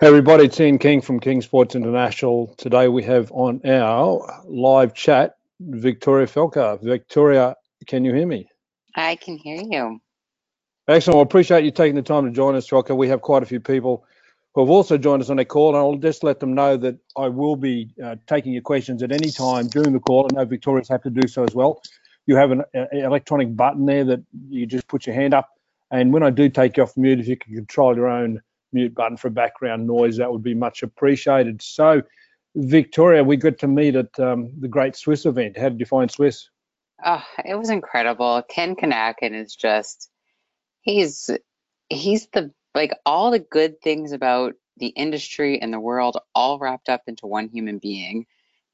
Hey everybody, it's Ian King from King Sports International. Today we have on our live chat Victoria Felker. Victoria, can you hear me? I can hear you. Excellent. Well, appreciate you taking the time to join us, Felker. We have quite a few people who have also joined us on their call, and I'll just let them know that I will be taking your questions at any time during the call. I know Victoria's happy to do so as well. You have an electronic button there that you just put your hand up, and when I do take you off mute, if you can control your own mute button for background noise, that would be much appreciated. So, Victoria, we got to meet at the Great Swiss event. How did you find Swiss? Oh, it was incredible. Ken Kanakin is just, he's the, like, all the good things about the industry and the world all wrapped up into one human being.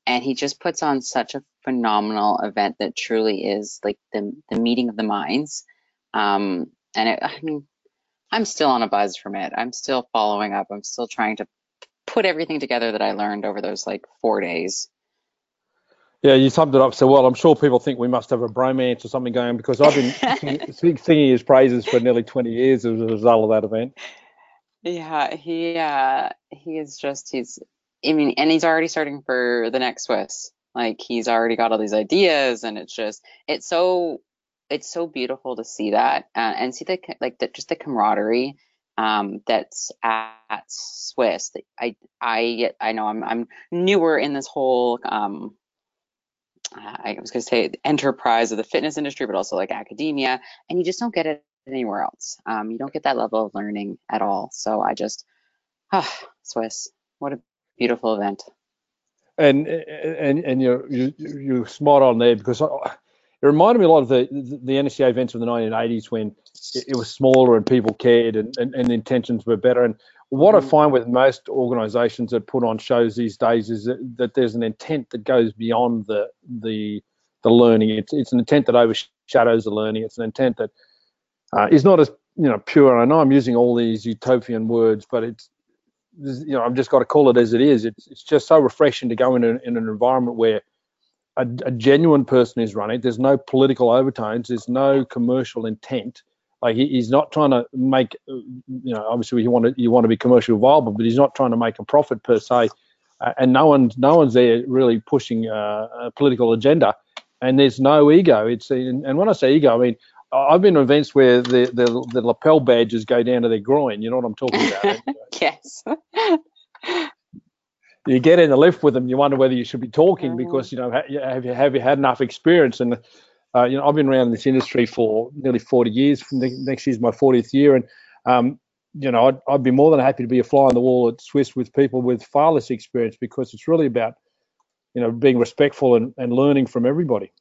And he just puts on such a phenomenal event that truly is like the meeting of the minds. And I'm still on a buzz from it. I'm still following up. I'm still trying to put everything together that I learned over those like 4 days. Yeah, you summed it up so well. I'm sure people think we must have a bromance or something going on because I've been singing his praises for nearly 20 years as a result of that event. Yeah, he is just, he's already starting for the next Swiss. Like, he's already got all these ideas, and it's just, it's so beautiful to see that and see the camaraderie that's at Swiss. I know I'm newer in this whole I was gonna say enterprise of the fitness industry, but also like academia, and you just don't get it anywhere else. You don't get that level of learning at all. So I just, Swiss, what a beautiful event. And you're smart on there because it reminded me a lot of the NSCA events of the 1980s when it was smaller and people cared and the intentions were better. And what I find with most organisations that put on shows these days is that there's an intent that goes beyond the learning. It's an intent that overshadows the learning. It's an intent that is not as pure. I know I'm using all these utopian words, but it's I've just got to call it as it is. It's just so refreshing to go in an environment where a genuine person is running. There's no political overtones. There's no commercial intent. Like he's not trying to make, obviously you want to be commercially viable, but he's not trying to make a profit per se. And no one's there really pushing a political agenda. And there's no ego. And when I say ego, I mean I've been to events where the lapel badges go down to their groin. You know what I'm talking about? Yes. You get in the lift with them, you wonder whether you should be talking because, have you had enough experience? And, I've been around this industry for nearly 40 years. Next year's my 40th year. And, I'd be more than happy to be a fly on the wall at Swiss with people with far less experience because it's really about, being respectful and learning from everybody.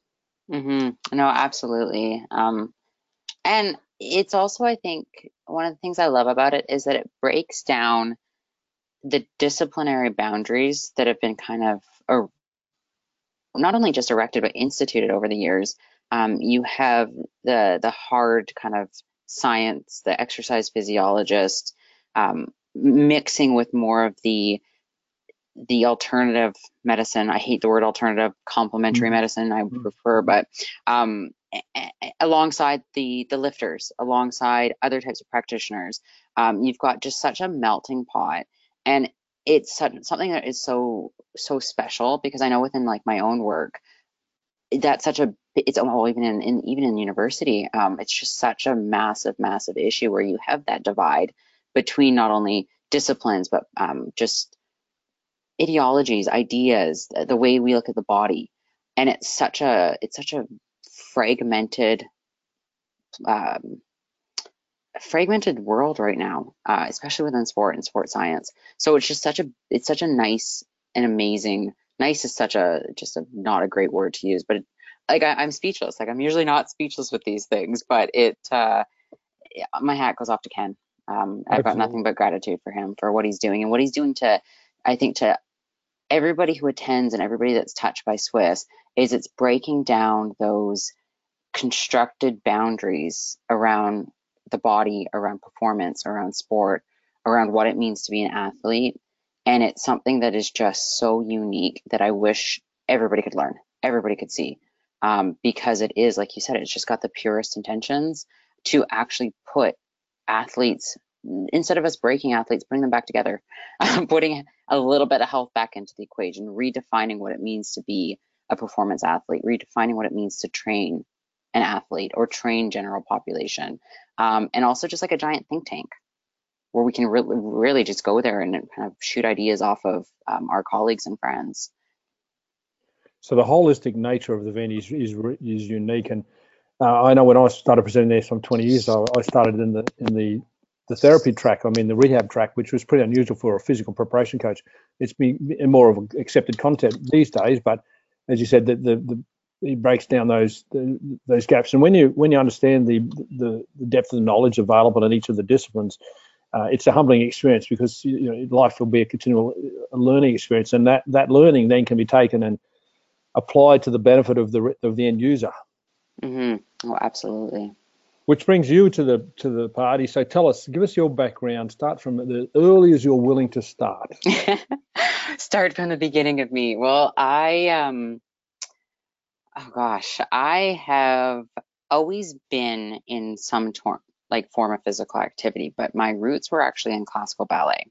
Mm-hmm. No, absolutely. And it's also, I think, one of the things I love about it is that it breaks down the disciplinary boundaries that have been kind of, or not only just erected, but instituted over the years. You have the hard kind of science, the exercise physiologist, mixing with more of the alternative medicine. I hate the word alternative, complementary medicine, I prefer, but alongside the lifters, alongside other types of practitioners, you've got just such a melting pot. And it's something that is so special because I know within like my own work, that's such a, it's well, even in university, it's just such a massive issue where you have that divide between not only disciplines, but just ideologies, ideas, the way we look at the body. And it's such a fragmented world right now, especially within sport and sport science. So it's just such a nice and amazing, nice is such a, just a, not a great word to use, but I'm speechless. Like I'm usually not speechless with these things, but my hat goes off to Ken. I've got nothing but gratitude for him for what he's doing and what he's doing to, I think to everybody who attends and everybody that's touched by Swiss is it's breaking down those constructed boundaries around the body, around performance, around sport, around what it means to be an athlete. And it's something that is just so unique that I wish everybody could learn, everybody could see, because it is, like you said, it's just got the purest intentions to actually put athletes instead of us breaking athletes, bring them back together, putting a little bit of health back into the equation, redefining what it means to be a performance athlete, redefining what it means to train an athlete or train general population. And also just like a giant think tank where we can really just go there and kind of shoot ideas off of our colleagues and friends. So the holistic nature of the event is unique. And I know when I started presenting there some 20 years ago, I started in the therapy track, I mean the rehab track, which was pretty unusual for a physical preparation coach. It's been more of an accepted concept these days, but as you said, it breaks down those gaps. And when you understand the depth of the knowledge available in each of the disciplines, it's a humbling experience, because you know, life will be a continual learning experience, and that learning then can be taken and applied to the benefit of the end user. Mm-hmm. Oh, absolutely. Which brings you to the party. So tell us, give us your background. Start from the earliest you're willing to start. Start from the beginning of me. Well, I have always been in some form of physical activity, but my roots were actually in classical ballet.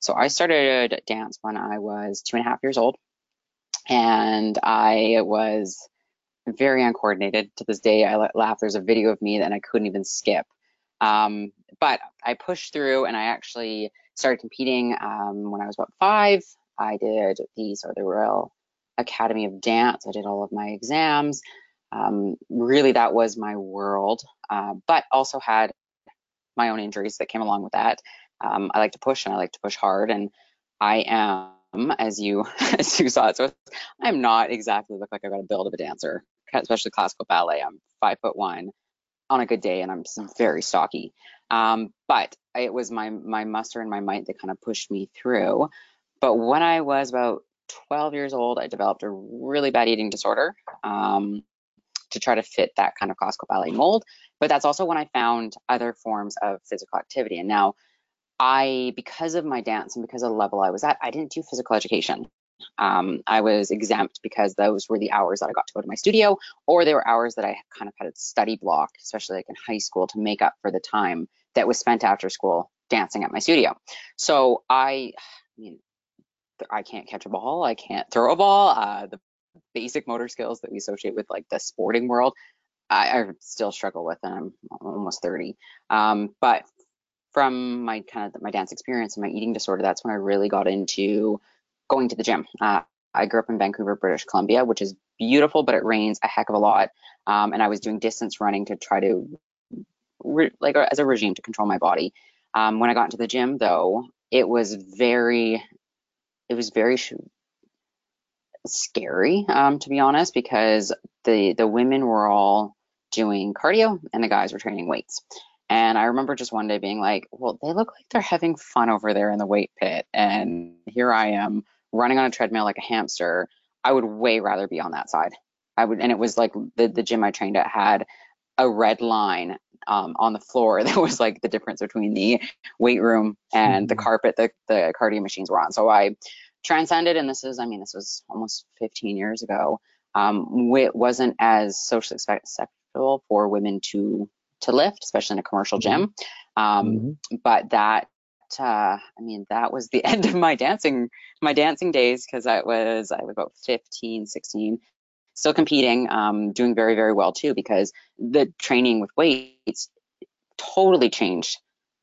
So I started dance when I was 2.5 years old, and I was very uncoordinated. To this day, I laugh. There's a video of me that I couldn't even skip. But I pushed through, and I actually started competing when I was about 5. I did the Royal Academy of Dance. I did all of my exams. Really, that was my world, but also had my own injuries that came along with that. I like to push, and I like to push hard, and I am, as you saw it, so I'm not exactly look like I've got a build of a dancer, especially classical ballet. I'm 5'1" on a good day, and I'm very stocky. But it was my muster and my might that kind of pushed me through. But when I was about 12 years old, I developed a really bad eating disorder to try to fit that kind of classical ballet mold. But that's also when I found other forms of physical activity. And now because of my dance and because of the level I was at, I didn't do physical education. I was exempt because those were the hours that I got to go to my studio, or they were hours that I kind of had a study block, especially like in high school, to make up for the time that was spent after school dancing at my studio. So I can't catch a ball. I can't throw a ball. The basic motor skills that we associate with like the sporting world, I still struggle with, and I'm almost 30. But from my my dance experience and my eating disorder, that's when I really got into going to the gym. I grew up in Vancouver, British Columbia, which is beautiful, but it rains a heck of a lot. And I was doing distance running to try to as a regime to control my body. When I got into the gym, though, it was very scary, to be honest, because the women were all doing cardio and the guys were training weights. And I remember just one day being like, well, they look like they're having fun over there in the weight pit, and here I am running on a treadmill like a hamster. I would way rather be on that side. And it was like the gym I trained at had a red line on the floor that was like the difference between the weight room and the carpet that the cardio machines were on. So I transcended, and this was almost 15 years ago. It wasn't as socially acceptable for women to lift, especially in a commercial gym. But that was the end of my dancing days, because I was about 15, 16, still competing, doing very, very well too, because the training with weights totally changed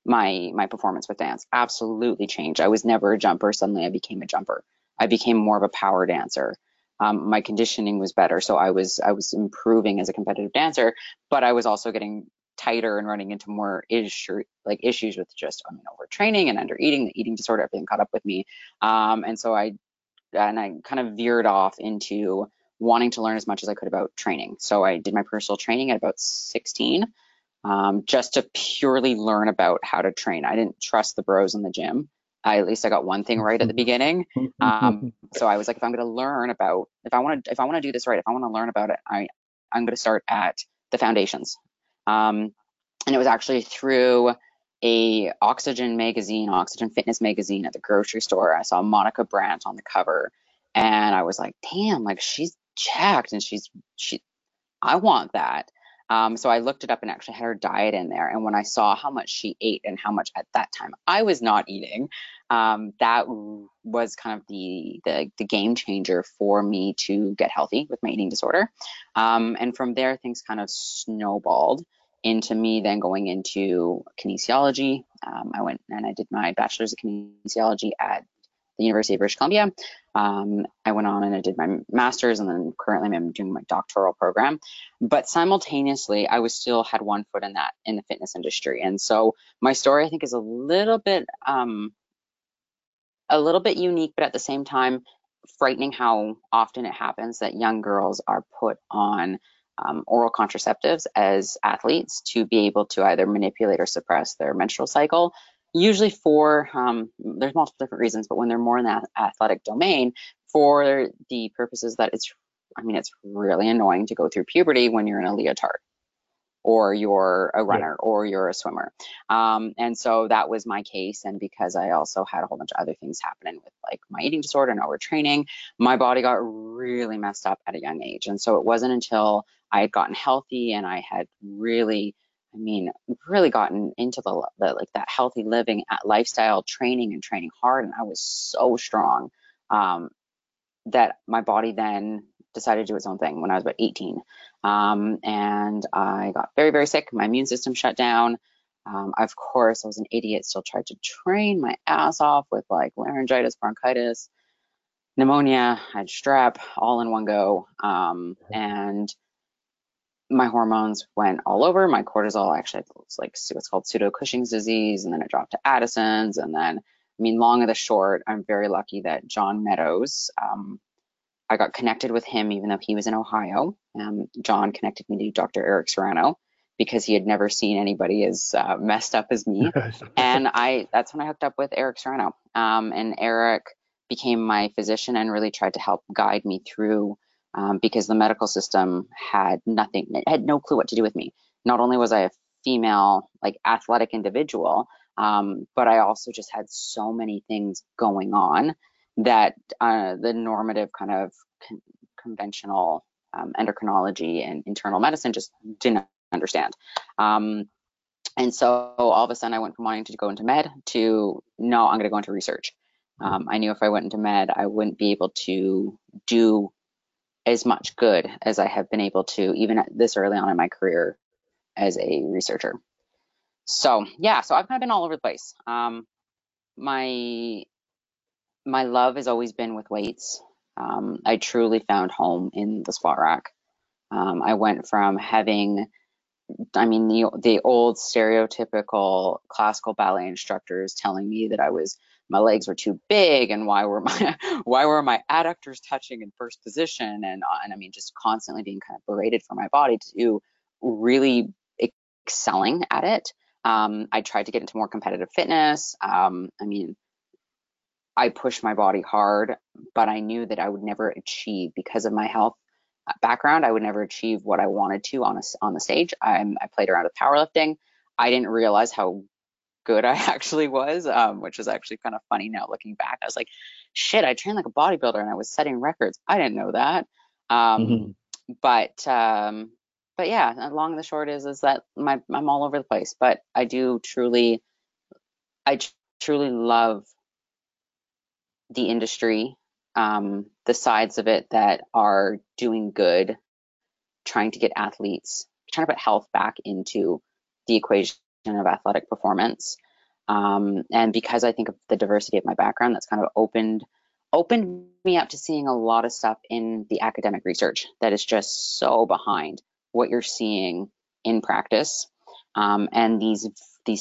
my performance with dance. Absolutely changed. I was never a jumper. Suddenly I became a jumper. I became more of a power dancer. My conditioning was better, so I was improving as a competitive dancer, but I was also getting tighter and running into more issues with just overtraining and undereating. The eating disorder, everything caught up with me, and so I kind of veered off into wanting to learn as much as I could about training. So I did my personal training at about 16, just to purely learn about how to train. I didn't trust the bros in the gym. At least I got one thing right at the beginning. So I was like, if I want to do this right, if I want to learn about it, I'm going to start at the foundations. And it was actually through a Oxygen Fitness magazine at the grocery store. I saw Monica Brandt on the cover, and I was like, damn, like she's jacked, and I want that. So I looked it up and actually had her diet in there. And when I saw how much she ate and how much at that time I was not eating, that was kind of the game changer for me to get healthy with my eating disorder. And from there, things kind of snowballed into me then going into kinesiology. I went and I did my bachelor's of kinesiology at the University of British Columbia. I went on and I did my master's, and then currently I'm doing my doctoral program. But simultaneously, I was still had one foot in that, in the fitness industry. And so my story, I think, is a little bit unique, but at the same time, frightening how often it happens that young girls are put on oral contraceptives as athletes to be able to either manipulate or suppress their menstrual cycle. Usually for, there's multiple different reasons, but when they're more in that athletic domain, for the purposes that it's really annoying to go through puberty when you're in a leotard or you're a runner or you're a swimmer. And so that was my case. And because I also had a whole bunch of other things happening with like my eating disorder and overtraining, my body got really messed up at a young age. And so it wasn't until I had gotten healthy and I had really gotten into that healthy living lifestyle, training and training hard, and I was so strong that my body then decided to do its own thing when I was about 18, and I got very, very sick. My immune system shut down. Of course, I was an idiot, still tried to train my ass off with like laryngitis, bronchitis, pneumonia, I had strep all in one go, and my hormones went all over. My cortisol actually was like what's called pseudo Cushing's disease, and then it dropped to Addison's, and then, long of the short, I'm very lucky that John Meadows, I got connected with him even though he was in Ohio. John connected me to Dr. Eric Serrano because he had never seen anybody as messed up as me, and that's when I hooked up with Eric Serrano, and Eric became my physician and really tried to help guide me through. Because the medical system had no clue what to do with me. Not only was I a female, athletic individual, but I also just had so many things going on that the normative kind of conventional endocrinology and internal medicine just didn't understand. And so all of a sudden I went from wanting to go into med to, no, I'm going to go into research. I knew if I went into med, I wouldn't be able to do as much good as I have been able to, even at this early on in my career as a researcher. So yeah, so I've kind of been all over the place. My love has always been with weights. I truly found home in the squat rack. I went from having, the old stereotypical classical ballet instructors telling me that my legs were too big, and why were my adductors touching in first position, and just constantly being kind of berated for my body, to really excelling at it. I tried to get into more competitive fitness. I pushed my body hard, but I knew that I would never achieve, because of my health background, I would never achieve what I wanted to on the stage. I played around with powerlifting. I didn't realize how good I actually was, which is actually kind of funny now looking back. I was like, shit, I trained like a bodybuilder and I was setting records. I didn't know that. But yeah, long and the short is that I'm all over the place, but I truly love the industry, the sides of it that are doing good, trying to get athletes, trying to put health back into the equation of athletic performance, and because I think of the diversity of my background, that's kind of opened me up to seeing a lot of stuff in the academic research that is just so behind what you're seeing in practice, and these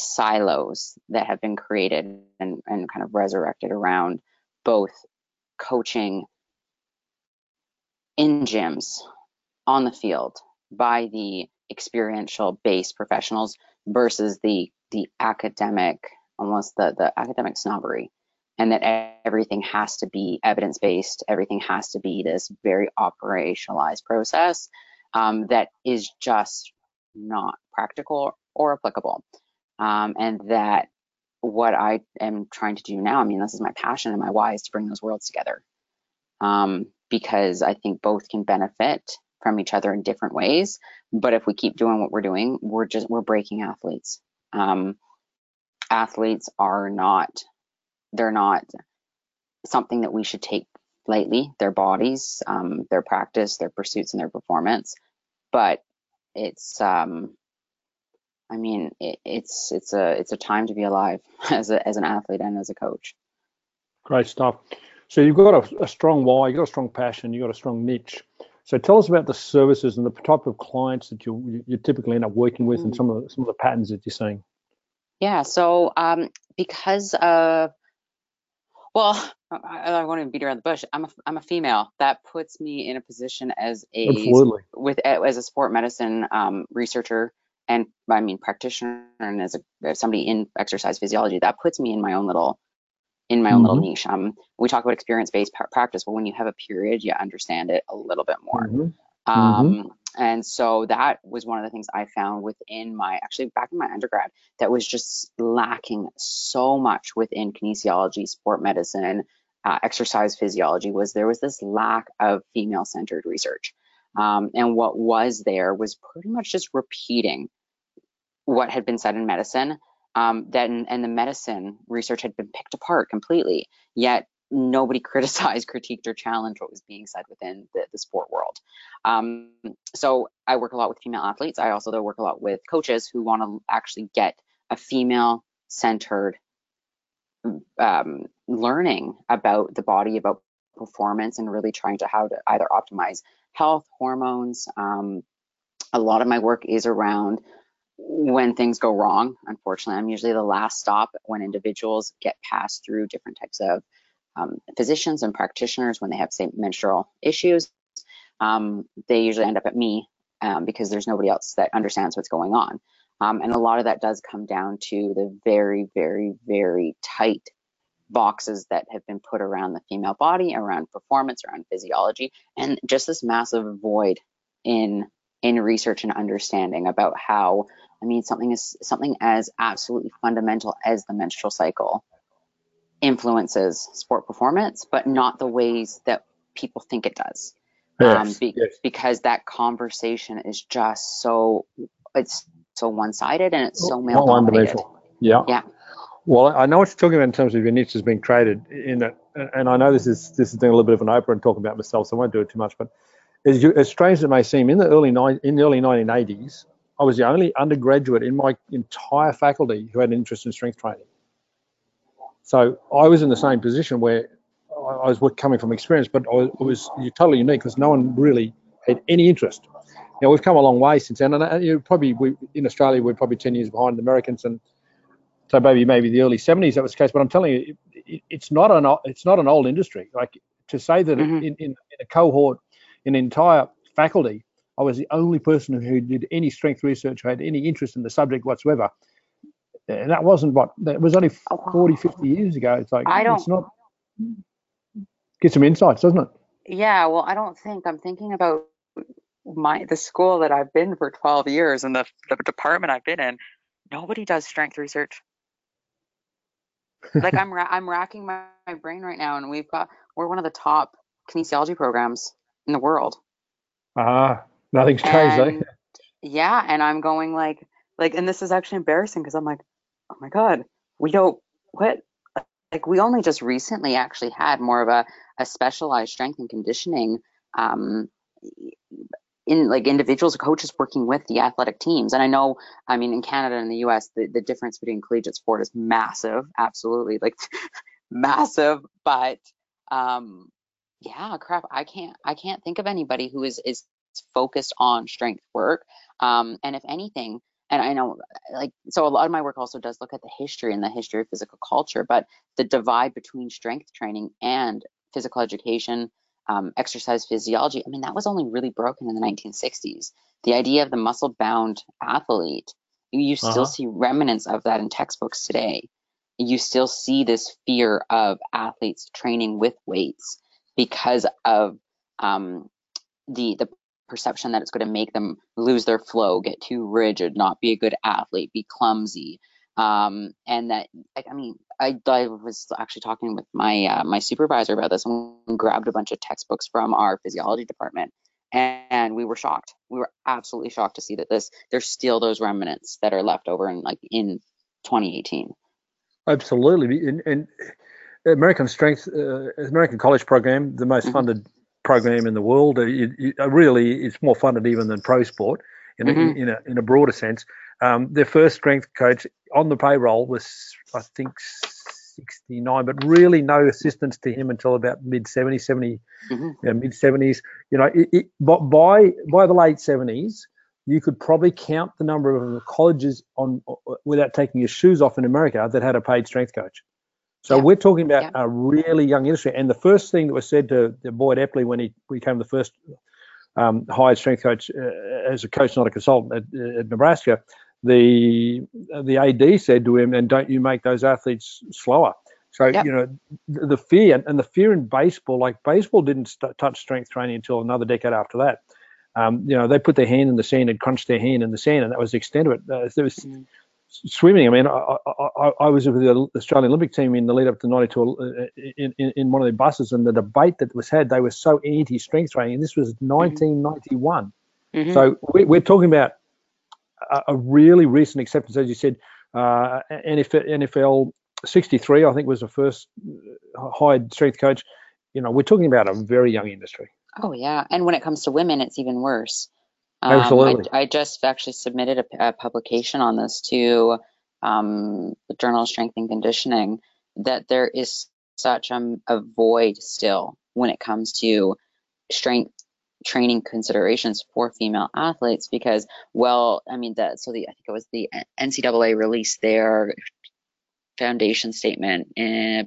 silos that have been created and kind of resurrected around both coaching in gyms, on the field, by the experiential based professionals, versus the academic, almost the academic snobbery, and that everything has to be evidence-based, everything has to be this very operationalized process that is just not practical or applicable. And that what I am trying to do now, this is my passion and my why, is to bring those worlds together, because I think both can benefit from each other in different ways. But if we keep doing what we're doing, we're breaking athletes. Athletes are not, they're not something that we should take lightly, their bodies, their practice, their pursuits, and their performance. But it's, I mean, it's a time to be alive as an athlete and as a coach. Great stuff. So you've got a strong why, you've got a strong passion, you've got a strong niche. So tell us about the services and the type of clients that you typically end up working with, and some of the patterns that you're seeing. Yeah. So because of, well, I won't even beat around the bush. I'm a female. That puts me in a position as a Absolutely. as a sport medicine researcher. And I mean, practitioner, and as somebody in exercise physiology, that puts me in my own little mm-hmm. niche. We talk about experience-based practice, but when you have a period, you understand it a little bit more. Mm-hmm. And so that was one of the things I found within my, actually back in my undergrad, that was just lacking so much within kinesiology, sport medicine, exercise physiology, was there was this lack of female-centered research. And what was there was pretty much just repeating what had been said in medicine, and the medicine research had been picked apart completely, yet nobody criticized, critiqued, or challenged what was being said within the sport world. So I work a lot with female athletes. I also, though, work a lot with coaches who want to actually get a female-centered learning about the body, about performance, and really trying to how to either optimize health, hormones. A lot of my work is around when things go wrong. Unfortunately, I'm usually the last stop when individuals get passed through different types of physicians and practitioners when they have, say, menstrual issues. They usually end up at me because there's nobody else that understands what's going on. And a lot of that does come down to the very, very, very tight boxes that have been put around the female body, around performance, around physiology, and just this massive void in research and understanding about how, I mean, something as absolutely fundamental as the menstrual cycle influences sport performance, but not the ways that people think it does. Yes, because that conversation is just so, it's so one-sided, and it's so male-dominated. Yeah. Yeah. Well, I know what you're talking about in terms of your niche has been created in that, and I know this is doing a little bit of an Oprah and talking about myself, so I won't do it too much. But as strange as it may seem, in the early 1980s, I was the only undergraduate in my entire faculty who had an interest in strength training. So I was in the same position where I was coming from experience, but it was totally unique because no one really had any interest. Now we've come a long way since then, and in Australia we're probably 10 years behind the Americans and. So maybe the early 70s that was the case, but I'm telling you, it's not an old industry. Like to say that mm-hmm. in a cohort, an entire faculty, I was the only person who did any strength research, who had any interest in the subject whatsoever, and that was only 40, 50 years ago. It's like get some insights, doesn't it? Yeah. Well, I don't think I'm thinking about the school that I've been for 12 years and the department I've been in. Nobody does strength research. Like I'm racking my brain right now, and we're one of the top kinesiology programs in the world. Nothing's changed, eh? Yeah, and I'm going like, and this is actually embarrassing because I'm like, oh my god, we only just recently actually had more of a specialized strength and conditioning in like individuals or coaches working with the athletic teams. And I know, I mean, in Canada and the US, the difference between collegiate sport is massive, absolutely, like massive, but yeah, crap, I can't think of anybody who is focused on strength work. And if anything, and I know, like, so a lot of my work also does look at the history and the history of physical culture, but the divide between strength training and physical education, exercise physiology, I mean, that was only really broken in the 1960s. The idea of the muscle-bound athlete, you still see remnants of that in textbooks today. You still see this fear of athletes training with weights because of the perception that it's going to make them lose their flow, get too rigid, not be a good athlete, be clumsy. And that, I mean, I was actually talking with my supervisor about this, and grabbed a bunch of textbooks from our physiology department And we were shocked. We were absolutely shocked to see that there's still those remnants that are left over in 2018. Absolutely. And American Strength, American College Program, the most funded program in the world. Really, it's more funded even than pro sport in a broader sense. Their first strength coach on the payroll was, I think, 69, but really no assistance to him until about mid 70s. You know, by the late 70s, you could probably count the number of colleges on without taking your shoes off in America that had a paid strength coach. So we're talking about a really young industry. And the first thing that was said to Boyd Epley when he became the first hired strength coach as a coach, not a consultant, at Nebraska, the AD said to him, "And don't you make those athletes slower?" So you know, the fear and the fear in baseball. Like, baseball didn't touch strength training until another decade after that. You know, they put their hand in the sand and crunched their hand in the sand, and that was the extent of it. There was swimming. I mean, I was with the Australian Olympic team in the lead up to '92 in one of their buses, and the debate that was had, they were so anti strength training, and this was 1991. So we're talking about a really recent acceptance, as you said. NFL 63, I think, was the first hired strength coach. You know, we're talking about a very young industry. Oh, yeah. And when it comes to women, it's even worse. Absolutely. I just actually submitted a publication on this to the Journal of Strength and Conditioning, that there is such a void still when it comes to strength training considerations for female athletes, because, well, I mean, I think it was the NCAA released their foundation statement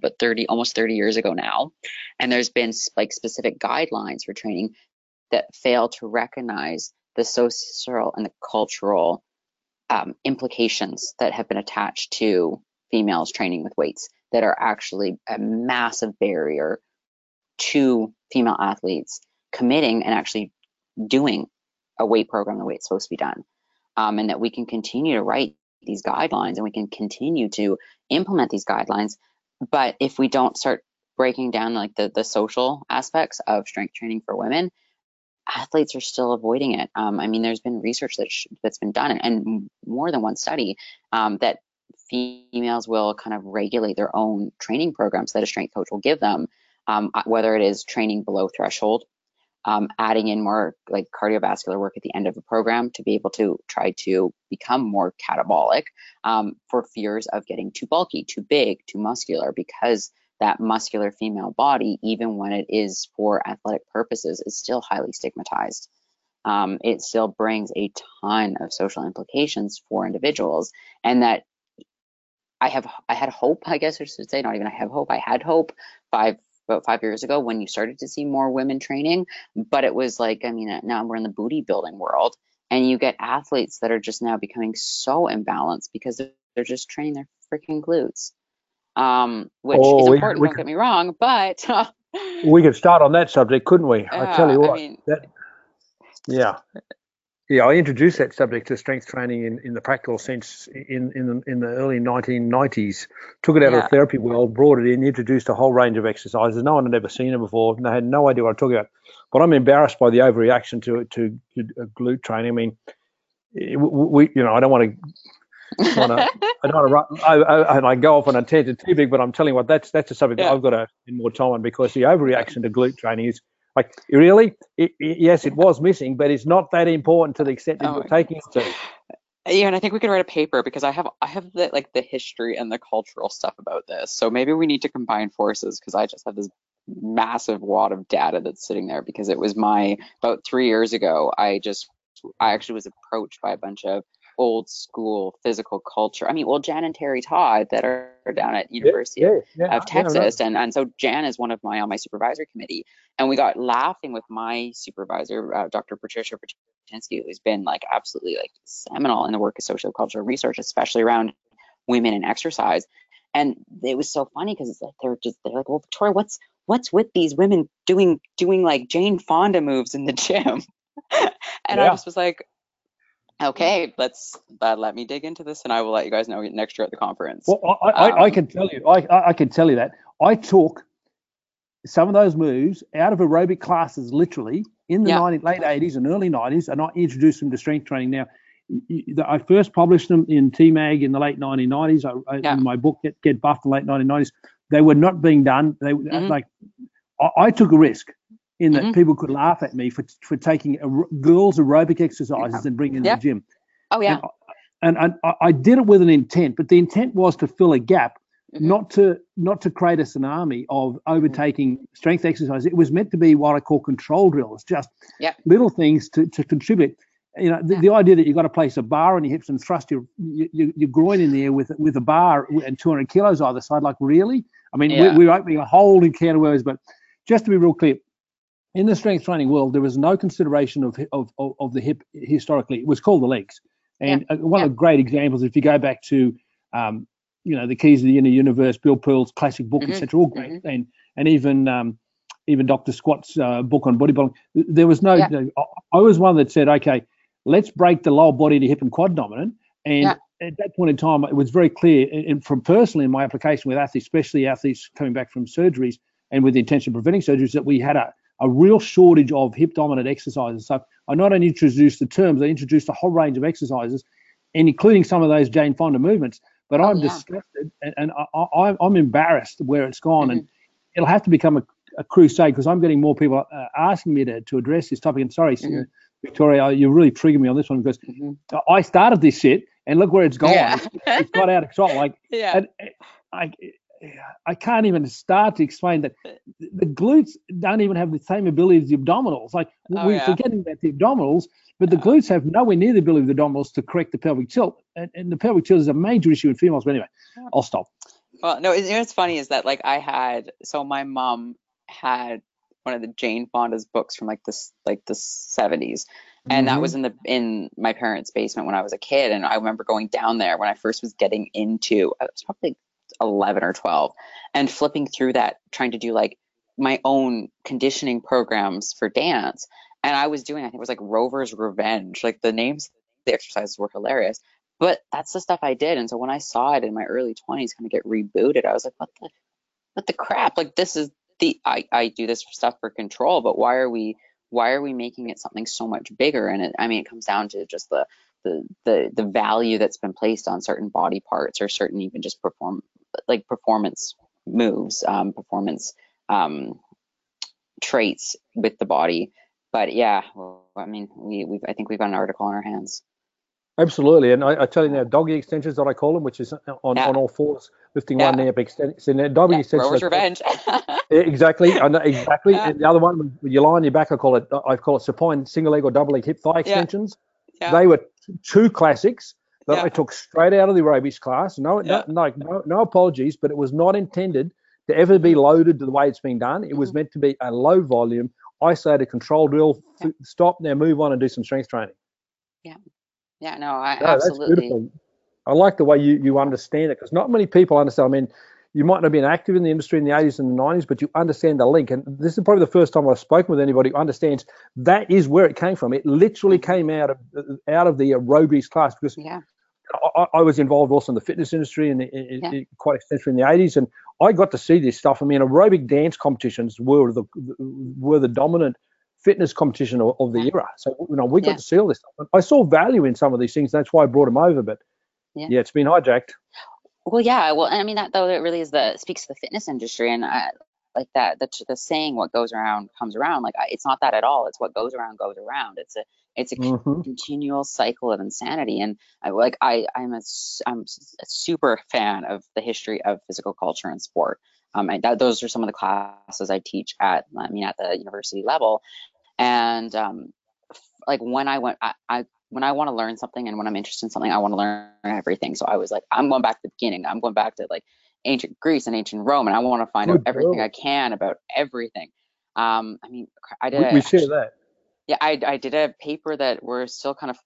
but almost 30 years ago now, and there's been like specific guidelines for training that fail to recognize the social and the cultural implications that have been attached to females training with weights, that are actually a massive barrier to female athletes committing and actually doing a weight program the way it's supposed to be done, and that we can continue to write these guidelines and we can continue to implement these guidelines, but if we don't start breaking down like the social aspects of strength training for women, athletes are still avoiding it. I mean, there's been research that's been done, and more than one study that females will kind of regulate their own training programs that a strength coach will give them, whether it is training below threshold, adding in more like cardiovascular work at the end of the program to be able to try to become more catabolic, for fears of getting too bulky, too big, too muscular, because that muscular female body, even when it is for athletic purposes, is still highly stigmatized. It still brings a ton of social implications for individuals, and that I had hope about 5 years ago when you started to see more women training, but it was like, I mean, now we're in the booty building world, and you get athletes that are just now becoming so imbalanced because they're just training their freaking glutes, which is important, don't get me wrong, but we could start on that subject, couldn't we? I tell you what, I introduced that subject to strength training in the practical sense in the early 1990s. Took it out of the therapy world, brought it in, introduced a whole range of exercises. No one had ever seen it before, and they had no idea what I'm talking about. But I'm embarrassed by the overreaction to glute training. I mean, I don't want to. I go off on a tangent too big, but I'm telling you what, that's a subject that I've got to spend more time on, because the overreaction to glute training is. Like, really? Yes, it was missing, but it's not that important to the extent that you're taking it to. Yeah, and I think we could write a paper, because I have the history and the cultural stuff about this. So maybe we need to combine forces, because I just have this massive wad of data that's sitting there, because it was about 3 years ago, I actually was approached by a bunch of old school physical culture. I mean, well, Jan and Terry Todd that are down at University of Texas. Yeah, and so Jan is one of my on my supervisory committee. And we got laughing with my supervisor, Dr. Patricia Patinsky, who's been absolutely seminal in the work of sociocultural research, especially around women and exercise. And it was so funny, because it's they're like, well, Victoria, what's with these women doing Jane Fonda moves in the gym? And I just was like, okay, let's let me dig into this, and I will let you guys know next year at the conference. Well, I can tell you that I talk some of those moves out of aerobic classes, literally in the late 80s and early 90s, and I introduced them to strength training. Now, I first published them in T Mag in the late 1990s. In my book Get Buffed in the late 1990s. They were not being done. They I took a risk in that people could laugh at me for taking girls' aerobic exercises and bringing them to the gym. Oh yeah. And I did it with an intent, but the intent was to fill a gap, not to create a tsunami of overtaking strength exercise. It was meant to be what I call control drills, just little things to contribute. You know, the idea that you've got to place a bar on your hips and thrust your groin in there with a bar and 200 kilos either side, like, really? I mean, we're opening a whole new can of worms. But just to be real clear, in the strength training world, there was no consideration of the hip historically. It was called the legs. And one of the great examples, if you go back to, the Keys of the Inner Universe, Bill Pearl's classic book, etc., all great, and even Dr. Squat's book on bodybuilding, there was no. I was one that said, okay, let's break the lower body to hip and quad dominant. And at that point in time, it was very clear, and from personally in my application with athletes, especially athletes coming back from surgeries and with the intention of preventing surgeries, that we had a real shortage of hip dominant exercises. So I not only introduced the terms, I introduced a whole range of exercises, and including some of those Jane Fonda movements. But I'm disgusted and I'm embarrassed where it's gone. And it'll have to become a crusade, because I'm getting more people asking me to address this topic. And sorry, Victoria, you really triggered me on this one, because I started this shit and look where it's gone. It's got out of control. I can't even start to explain that the glutes don't even have the same ability as the abdominals. Like, we're forgetting about the abdominals, but the glutes have nowhere near the ability of the abdominals to correct the pelvic tilt. And the pelvic tilt is a major issue in females. But anyway, I'll stop. Well, no, what's funny is that, like, my mom had one of the Jane Fonda's books from the 70s, and that was in my parents' basement when I was a kid. And I remember going down there when I first was getting into, I was probably 11 or 12, and flipping through that, trying to do like my own conditioning programs for dance. And I was doing, I think it was like Rover's Revenge, like the names, the exercises were hilarious, but that's the stuff I did. And so when I saw it in my early 20s kind of get rebooted, I was like, what the crap? Like, this is I do this stuff for control, but why are we making it something so much bigger? And it comes down to just the value that's been placed on certain body parts, or certain even just performance moves, performance traits with the body. But I think we've got an article on our hands. Absolutely. And I tell you now, doggy extensions that I call them, which is on all fours, lifting one knee up extension. Doggy extension. Rover's Revenge. Exactly. I know, exactly. Yeah. And the other one, when you lie on your back, I call it supine single leg or double leg hip thigh extensions. Yeah. They were two classics that I took straight out of the aerobics class. No apologies, but it was not intended to ever be loaded to the way it's been done. It was meant to be a low volume, isolated control drill. Stop, now move on and do some strength training. Yeah. Yeah, no, absolutely. That's beautiful. I like the way you understand it, because not many people understand. I mean, you might not have been active in the industry in the 80s and the 90s, but you understand the link. And this is probably the first time I've spoken with anybody who understands that is where it came from. It literally came out of the aerobics class, because I was involved also in the fitness industry and quite extensively in the 80s, and I got to see this stuff. I mean, aerobic dance competitions were the dominant fitness competition of the era. So, we got to see all this stuff. I saw value in some of these things. That's why I brought them over, but it's been hijacked. Well, yeah. Well, I mean, that though, it really is speaks to the fitness industry. And the saying, what goes around comes around. Like, it's not that at all. It's what goes around goes around. It's a continual cycle of insanity. And I'm a super fan of the history of physical culture and sport. Those are some of the classes I teach at the university level. And when I want to learn something, and when I'm interested in something, I want to learn everything. So I was like, I'm going back to the beginning. I'm going back to like ancient Greece and ancient Rome, and I want to find out everything I can about everything. I did. We share that. Yeah, I did a paper that we're still kind of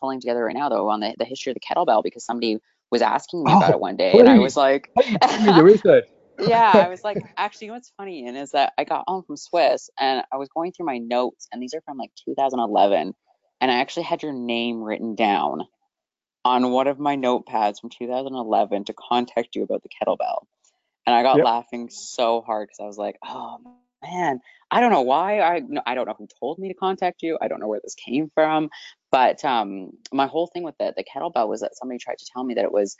pulling together right now, though, on the history of the kettlebell, because somebody was asking me about it one day, and I was like, the research. Yeah, I was like, actually, you know what's funny, Ian, is that I got home from Swiss, and I was going through my notes, and these are from like 2011, and I actually had your name written down on one of my notepads from 2011 to contact you about the kettlebell. And I got laughing so hard because I was like, oh, man, I don't know why. I don't know who told me to contact you. I don't know where this came from. But my whole thing with the kettlebell was that somebody tried to tell me that it was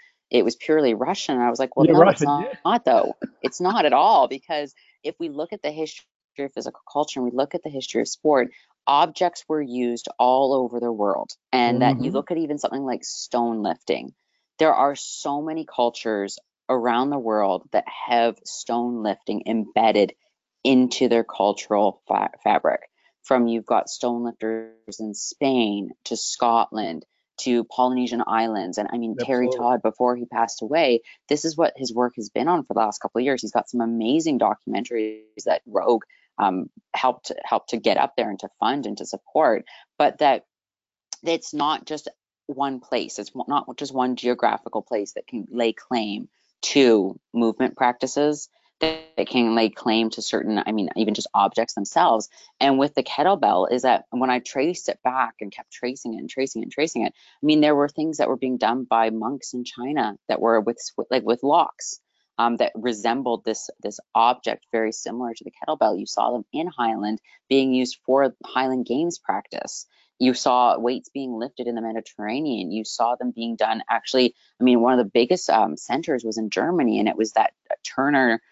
purely Russian. And I was like, well, no, it's not though. It's not at all, because if we look at the history of physical culture and we look at the history of sport, objects were used all over the world. And that you look at even something like stone lifting. There are so many cultures around the world that have stone lifting embedded into their cultural fabric. From you've got stone lifters in Spain to Scotland to Polynesian islands. And I mean, Terry Todd, before he passed away, this is what his work has been on for the last couple of years. He's got some amazing documentaries that Rogue helped to get up there and to fund and to support, but that it's not just one place. It's not just one geographical place that can lay claim to movement practices, that can lay claim to certain, I mean, even just objects themselves. And with the kettlebell is that when I traced it back and kept tracing it, I mean, there were things that were being done by monks in China that were with locks that resembled this object very similar to the kettlebell. You saw them in Highland being used for Highland Games practice. You saw weights being lifted in the Mediterranean. You saw them being done actually. I mean, one of the biggest centers was in Germany, and it was that Turner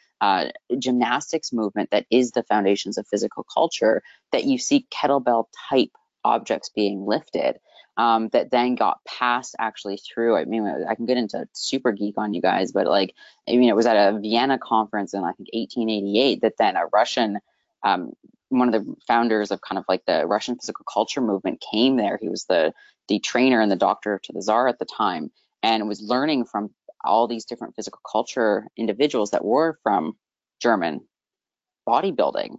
gymnastics movement that is the foundations of physical culture, that you see kettlebell type objects being lifted that then got passed actually through. I mean, I can get into super geek on you guys, but like, I mean, it was at a Vienna conference in I think 1888 that then a Russian, one of the founders of kind of like the Russian physical culture movement came there. He was the trainer and the doctor to the Tsar at the time, and was learning from all these different physical culture individuals that were from German bodybuilding.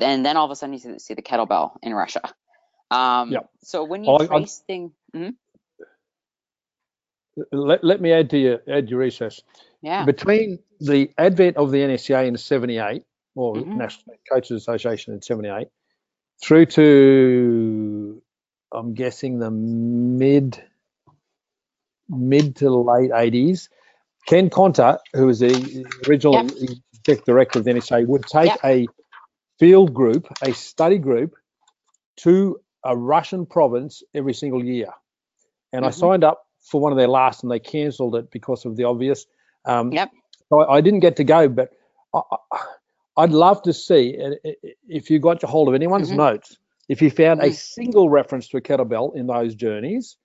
And then all of a sudden you see the kettlebell in Russia. So when you trace things... Let me add your research. Yeah. Between the advent of the NSCA in 78, or National Coaches Association in 78, through to, I'm guessing, the mid to late 80s, Ken Conta, who was the original executive director of the NSCA, would take a field group, a study group, to a Russian province every single year. And I signed up for one of their last, and they cancelled it because of the obvious. So I didn't get to go, but I'd love to see if you got your hold of anyone's notes, if you found a single reference to a kettlebell in those journeys.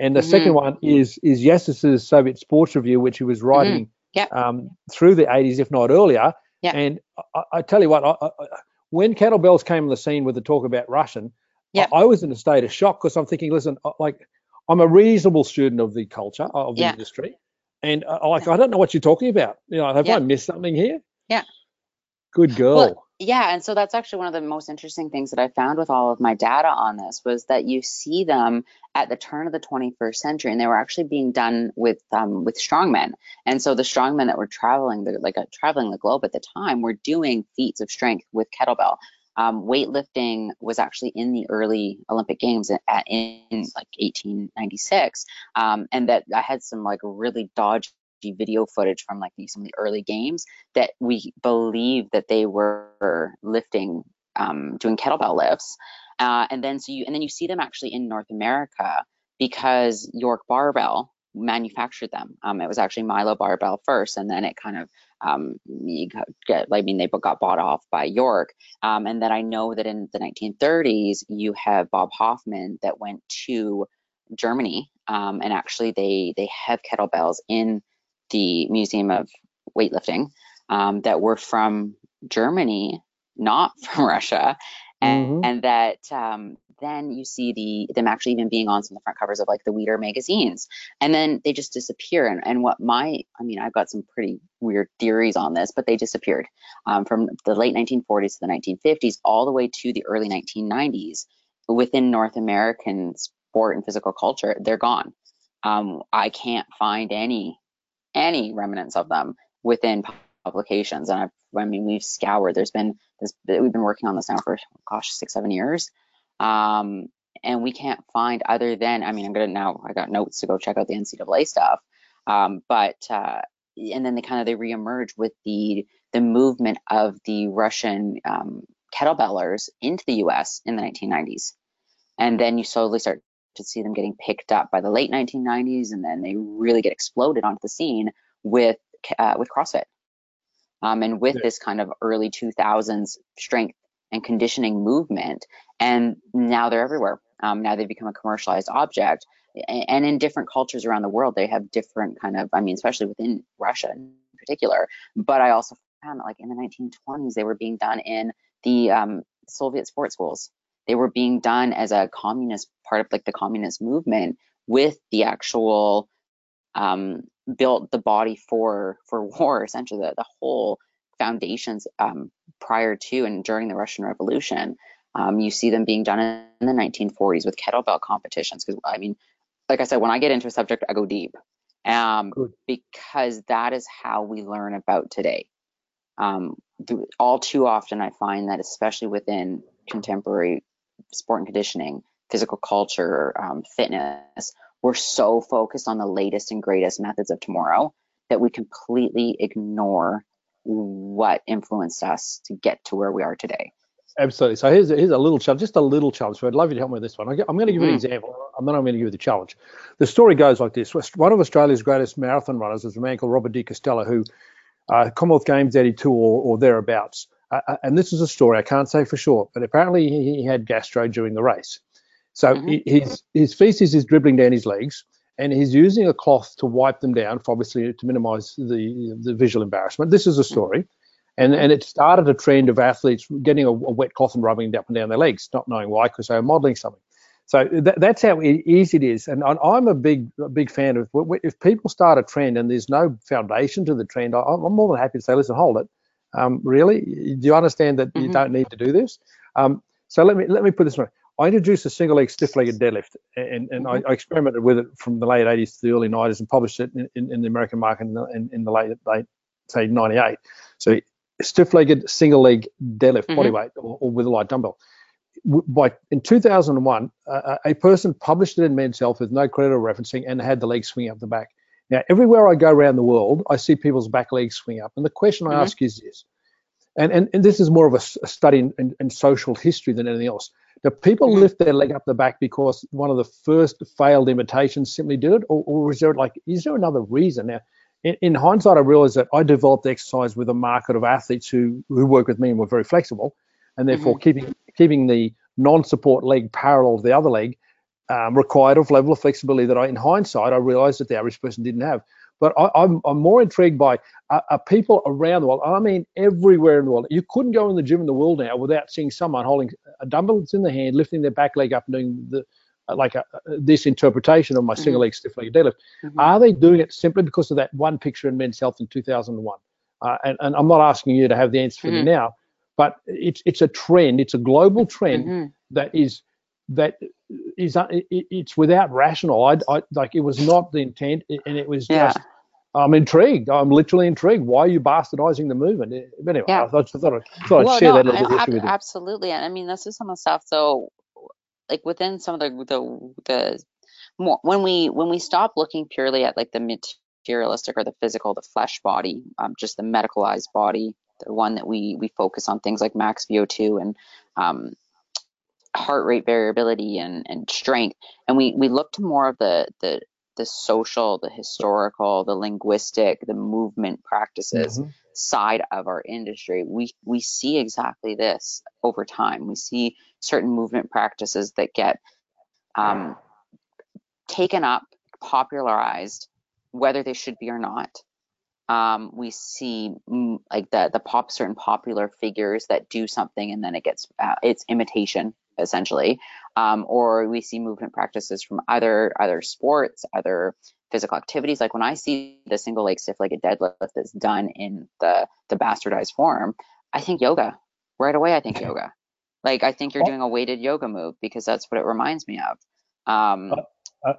And the second one is Yassis's Soviet Sports Review, which he was writing through the 80s, if not earlier. Yep. And I tell you what, when kettlebells came on the scene with the talk about Russian, I was in a state of shock, because I'm thinking, listen, I'm a reasonable student of the culture, of the industry, and I don't know what you're talking about. You know, have I missed something here? Yeah. Good girl. Well, yeah, and so that's actually one of the most interesting things that I found with all of my data on this was that you see them at the turn of the 21st century, and they were actually being done with strongmen. And so the strongmen that were traveling the globe at the time were doing feats of strength with kettlebell. Weightlifting was actually in the early Olympic Games in like 1896, and that I had some like really dodgy video footage from like some of the early games that we believe that they were lifting, doing kettlebell lifts, and then you see them actually in North America because York Barbell manufactured them. It was actually Milo Barbell first, and then it kind of they got bought off by York, and then I know that in the 1930s you have Bob Hoffman that went to Germany, and actually they have kettlebells in the Museum of Weightlifting that were from Germany, not from Russia, and that then you see them actually even being on some of the front covers of like the Weider magazines, and then they just disappear. And I've got some pretty weird theories on this, but they disappeared from the late 1940s to the 1950s, all the way to the early 1990s within North American sport and physical culture. They're gone. I can't find any remnants of them within publications. And we've scoured. There's been this. We've been working on this now for 6-7 years, and we can't find other than. I got notes to go check out the NCAA stuff, but and then they reemerge with the movement of the Russian kettlebellers into the U.S. in the 1990s, and then you slowly start to see them getting picked up by the late 1990s, and then they really get exploded onto the scene with CrossFit, and with this kind of early 2000s strength and conditioning movement. And now they're everywhere. Now they've become a commercialized object, and in different cultures around the world, they have different kind of, I mean, especially within Russia in particular, but I also found that like in the 1920s, they were being done in the Soviet sports schools. They were being done as a communist part of like the communist movement with the actual built the body for war, essentially the whole foundations prior to and during the Russian Revolution. You see them being done in the 1940s with kettlebell competitions, because I mean, like I said, when I get into a subject, I go deep, because that is how we learn about today. All too often, I find that especially within contemporary sport and conditioning, physical culture, fitness, we're so focused on the latest and greatest methods of tomorrow that we completely ignore what influenced us to get to where we are today. Absolutely. So here's a little challenge, just a little challenge. So I'd love you to help me with this one. I'm going to give you an example, and then I'm going to give you the challenge. The story goes like this. One of Australia's greatest marathon runners is a man called Robert De Costello, who Commonwealth Games 82 or thereabouts. And this is a story I can't say for sure, but apparently he had gastro during the race. So his feces is dribbling down his legs, and he's using a cloth to wipe them down, for obviously to minimize the visual embarrassment. This is a story. And it started a trend of athletes getting a wet cloth and rubbing it up and down their legs, not knowing why, because they were modeling something. So that's how easy it is. And I'm a big fan of, if people start a trend and there's no foundation to the trend, I'm more than happy to say, listen, hold it. Really? Do you understand that you don't need to do this? So let me put this one. I introduced a single leg stiff legged deadlift, and I experimented with it from the late 80s to the early 90s and published it in the American market in the late say 98. So stiff-legged, single-leg deadlift, body weight, or with a light dumbbell. In 2001, a person published it in Men's Health with no credit or referencing and had the leg swing up the back. Now, everywhere I go around the world, I see people's back legs swing up. And the question I ask is this, and this is more of a study in social history than anything else. Do people lift their leg up the back because one of the first failed imitations simply did it? Or is there another reason? Now, in hindsight, I realized that I developed exercise with a market of athletes who work with me and were very flexible, and therefore keeping the non-support leg parallel to the other leg required a level of flexibility that in hindsight I realized that the average person didn't have. But I'm more intrigued by people around the world. I mean, everywhere in the world. You couldn't go in the gym in the world now without seeing someone holding a dumbbell in the hand, lifting their back leg up and doing this interpretation of my single leg stiff leg deadlift. Are they doing it simply because of that one picture in Men's Health in 2001? And I'm not asking you to have the answer for me now, but it's a trend. It's a global trend that is without rational. It was not the intent, and it was just. I'm intrigued. I'm literally intrigued. Why are you bastardizing the movement? But anyway, I thought I'd share that a little bit with you. Absolutely, and I mean, this is some of the stuff. So, like within some of the more when we stop looking purely at like the materialistic or the physical, the flesh body, just the medicalized body, the one that we focus on things like max VO2 and heart rate variability and strength, and we look to more of the social, the historical, the linguistic, the movement practices side of our industry, we see exactly this over time. We see certain movement practices that get taken up, popularized, whether they should be or not. We see like certain popular figures that do something and then it gets it's imitation essentially, or we see movement practices from other sports, other physical activities. Like when I see the single leg stiff legged deadlift that's done in the bastardized form, I think yoga right away. I think you're doing a weighted yoga move because that's what it reminds me of.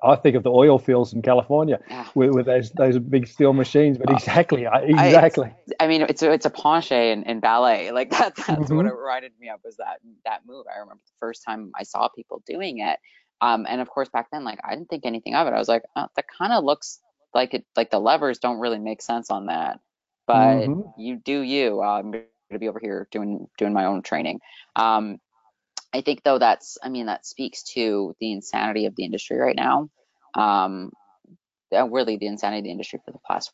I think of the oil fields in California with those big steel machines, but exactly. I mean, it's a penchant in ballet. Like that's what it reminded me of, was that move. I remember the first time I saw people doing it. And of course, back then, like I didn't think anything of it. I was like, oh, that kind of looks like the levers don't really make sense on that, but you do you. I'm going to be over here doing my own training. I think though that speaks to the insanity of the industry right now. Really the insanity of the industry for the past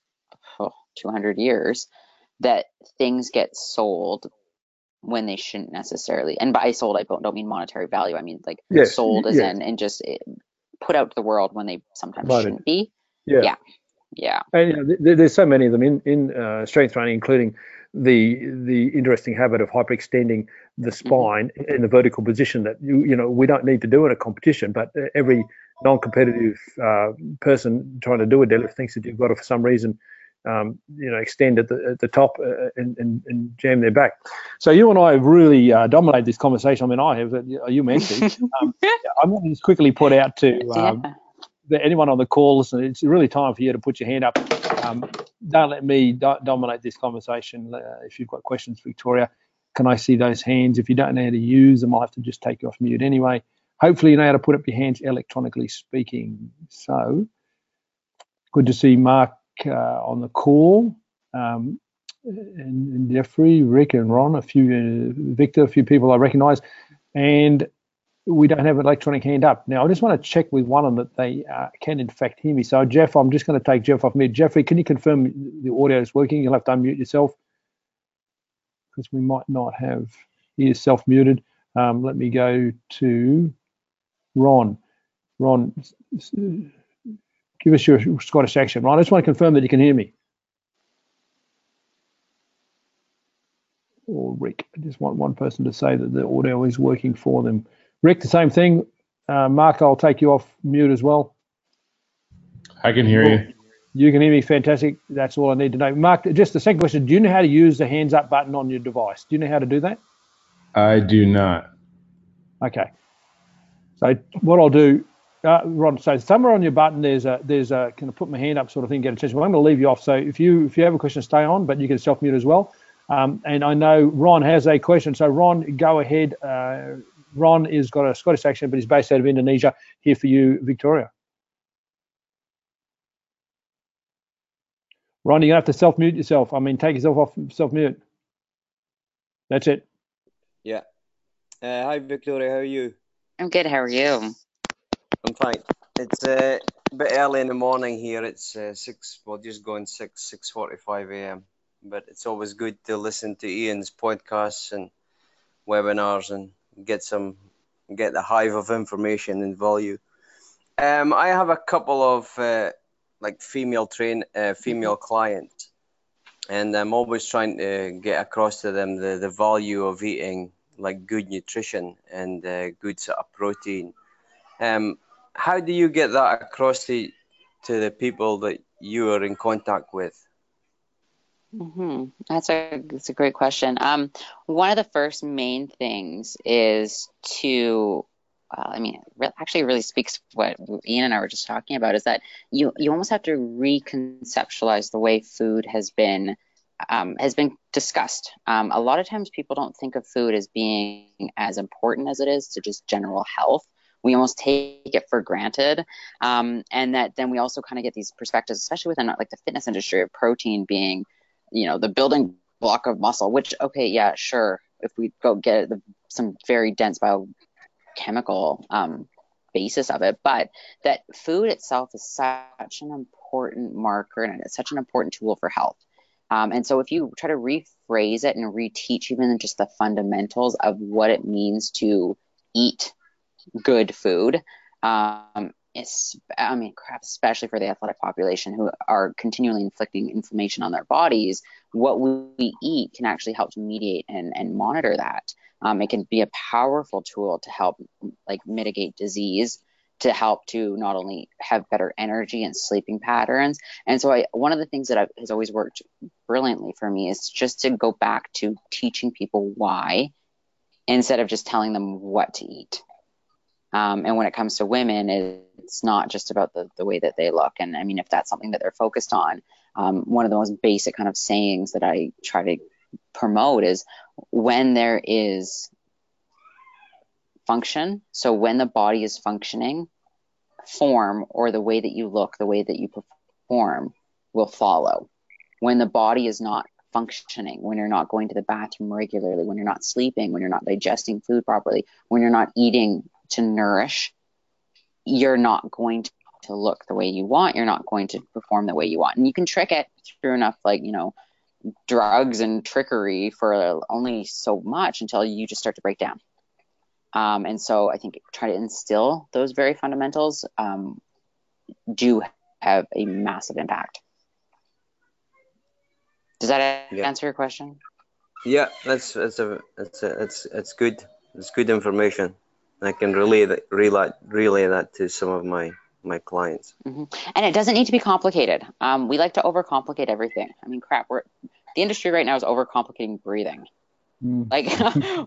200 years, that things get sold when they shouldn't necessarily. And by sold, I don't mean monetary value. I mean like sold as in and just put out to the world when they sometimes shouldn't be. Yeah. And you know, there's so many of them in strength training, including the interesting habit of hyperextending the spine in the vertical position that you know we don't need to do in a competition, but every non-competitive person trying to do a deadlift thinks that you've got to, for some reason, extend at the top and jam their back. So you and I have really dominated this conversation. I mean, I have. You mentioned. I'm going to just quickly put out to anyone on the call, listen, it's really time for you to put your hand up. Don't let me dominate this conversation. If you've got questions, Victoria, can I see those hands? If you don't know how to use them, I'll have to just take you off mute anyway. Hopefully you know how to put up your hands, electronically speaking. So good to see Mark on the call, and Jeffrey, Rick and Ron, Victor, a few people I recognise, and we don't have an electronic hand up. Now, I just want to check with one of them that they can, in fact, hear me. So, Jeff, I'm just going to take Jeff off mute. Jeffrey, can you confirm the audio is working? You'll have to unmute yourself because we might not have you self-muted. Let me go to Ron. Ron, give us your Scottish accent. Ron, I just want to confirm that you can hear me. Or Rick, I just want one person to say that the audio is working for them. Rick, the same thing. Mark, I'll take you off mute as well. I can hear you. You can hear me. Fantastic. That's all I need to know. Mark, just the second question. Do you know how to use the hands up button on your device? Do you know how to do that? I do not. Okay. So what I'll do, Ron, so somewhere on your button there's a kind of put my hand up sort of thing, get attention. Well, I'm going to leave you off. So if you have a question, stay on, but you can self-mute as well. And I know Ron has a question. So, Ron, go ahead. Ron has got a Scottish accent, but he's based out of Indonesia. Here for you, Victoria. Ron, you're going to have to self-mute yourself. I mean, take yourself off self-mute. That's it. Yeah. Hi, Victoria. How are you? I'm good. How are you? I'm fine. It's a bit early in the morning here. It's 6:45 a.m. But it's always good to listen to Ian's podcasts and webinars and get the hive of information and value. I have a couple of female clients, and I'm always trying to get across to them the value of eating like good nutrition and good sort of protein. How do you get that across to the people that you are in contact with? That's a great question. One of the first main things is to, really speaks what Ian and I were just talking about, is that you almost have to reconceptualize the way food has been discussed. A lot of times people don't think of food as being as important as it is to just general health. We almost take it for granted, and that then we also kind of get these perspectives, especially within like the fitness industry, of protein being, you know, the building block of muscle, which, okay, yeah, sure. If we go get some very dense biochemical basis of it, but that food itself is such an important marker and it's such an important tool for health. And so if you try to rephrase it and reteach even just the fundamentals of what it means to eat good food, especially for the athletic population who are continually inflicting inflammation on their bodies, what we eat can actually help to mediate and monitor that. It can be a powerful tool to help like mitigate disease, to help to not only have better energy and sleeping patterns. And so one of the things that has always worked brilliantly for me is just to go back to teaching people why instead of just telling them what to eat. And when it comes to women, it's not just about the way that they look. And I mean, if that's something that they're focused on, one of the most basic kind of sayings that I try to promote is when there is function. So when the body is functioning, form or the way that you look, the way that you form will follow. When the body is not functioning, when you're not going to the bathroom regularly, when you're not sleeping, when you're not digesting food properly, when you're not eating to nourish, you're not going to look the way you want. You're not going to perform the way you want. And you can trick it through enough, like, you know, drugs and trickery for only so much until you just start to break down. And so I think trying to instill those very fundamentals do have a massive impact. Does that answer your question? Yeah, that's good. It's good information. I can relay that to some of my clients. Mm-hmm. And it doesn't need to be complicated. We like to overcomplicate everything. I mean, crap, the industry right now is overcomplicating breathing. Like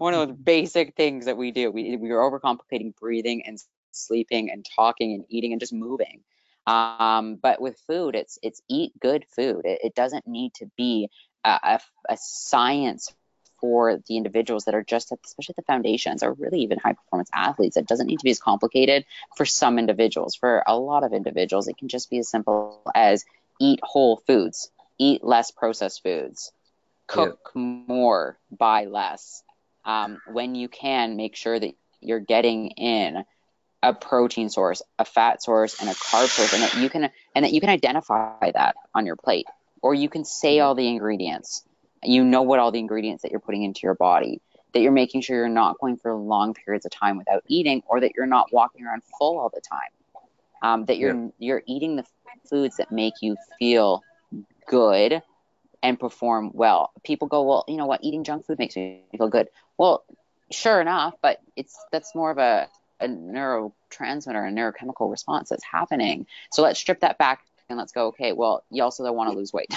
one of those basic things that we do. We are overcomplicating breathing and sleeping and talking and eating and just moving. But with food, it's eat good food. It doesn't need to be a science for the individuals that are just at, especially the foundations, or really even high performance athletes. It doesn't need to be as complicated for some individuals. For a lot of individuals, it can just be as simple as eat whole foods, eat less processed foods, cook more, buy less. When you can, make sure that you're getting in a protein source, a fat source, and a carb source, and that you can identify that on your plate, or you can say all the ingredients. You know what all the ingredients that you're putting into your body, that you're making sure you're not going for long periods of time without eating, or that you're not walking around full all the time, that you're eating the foods that make you feel good and perform well. People go, well, you know what, eating junk food makes me feel good. Well, sure enough, but that's more of a neurotransmitter, a neurochemical response that's happening. So let's strip that back and let's go, okay, well, you also don't want to lose weight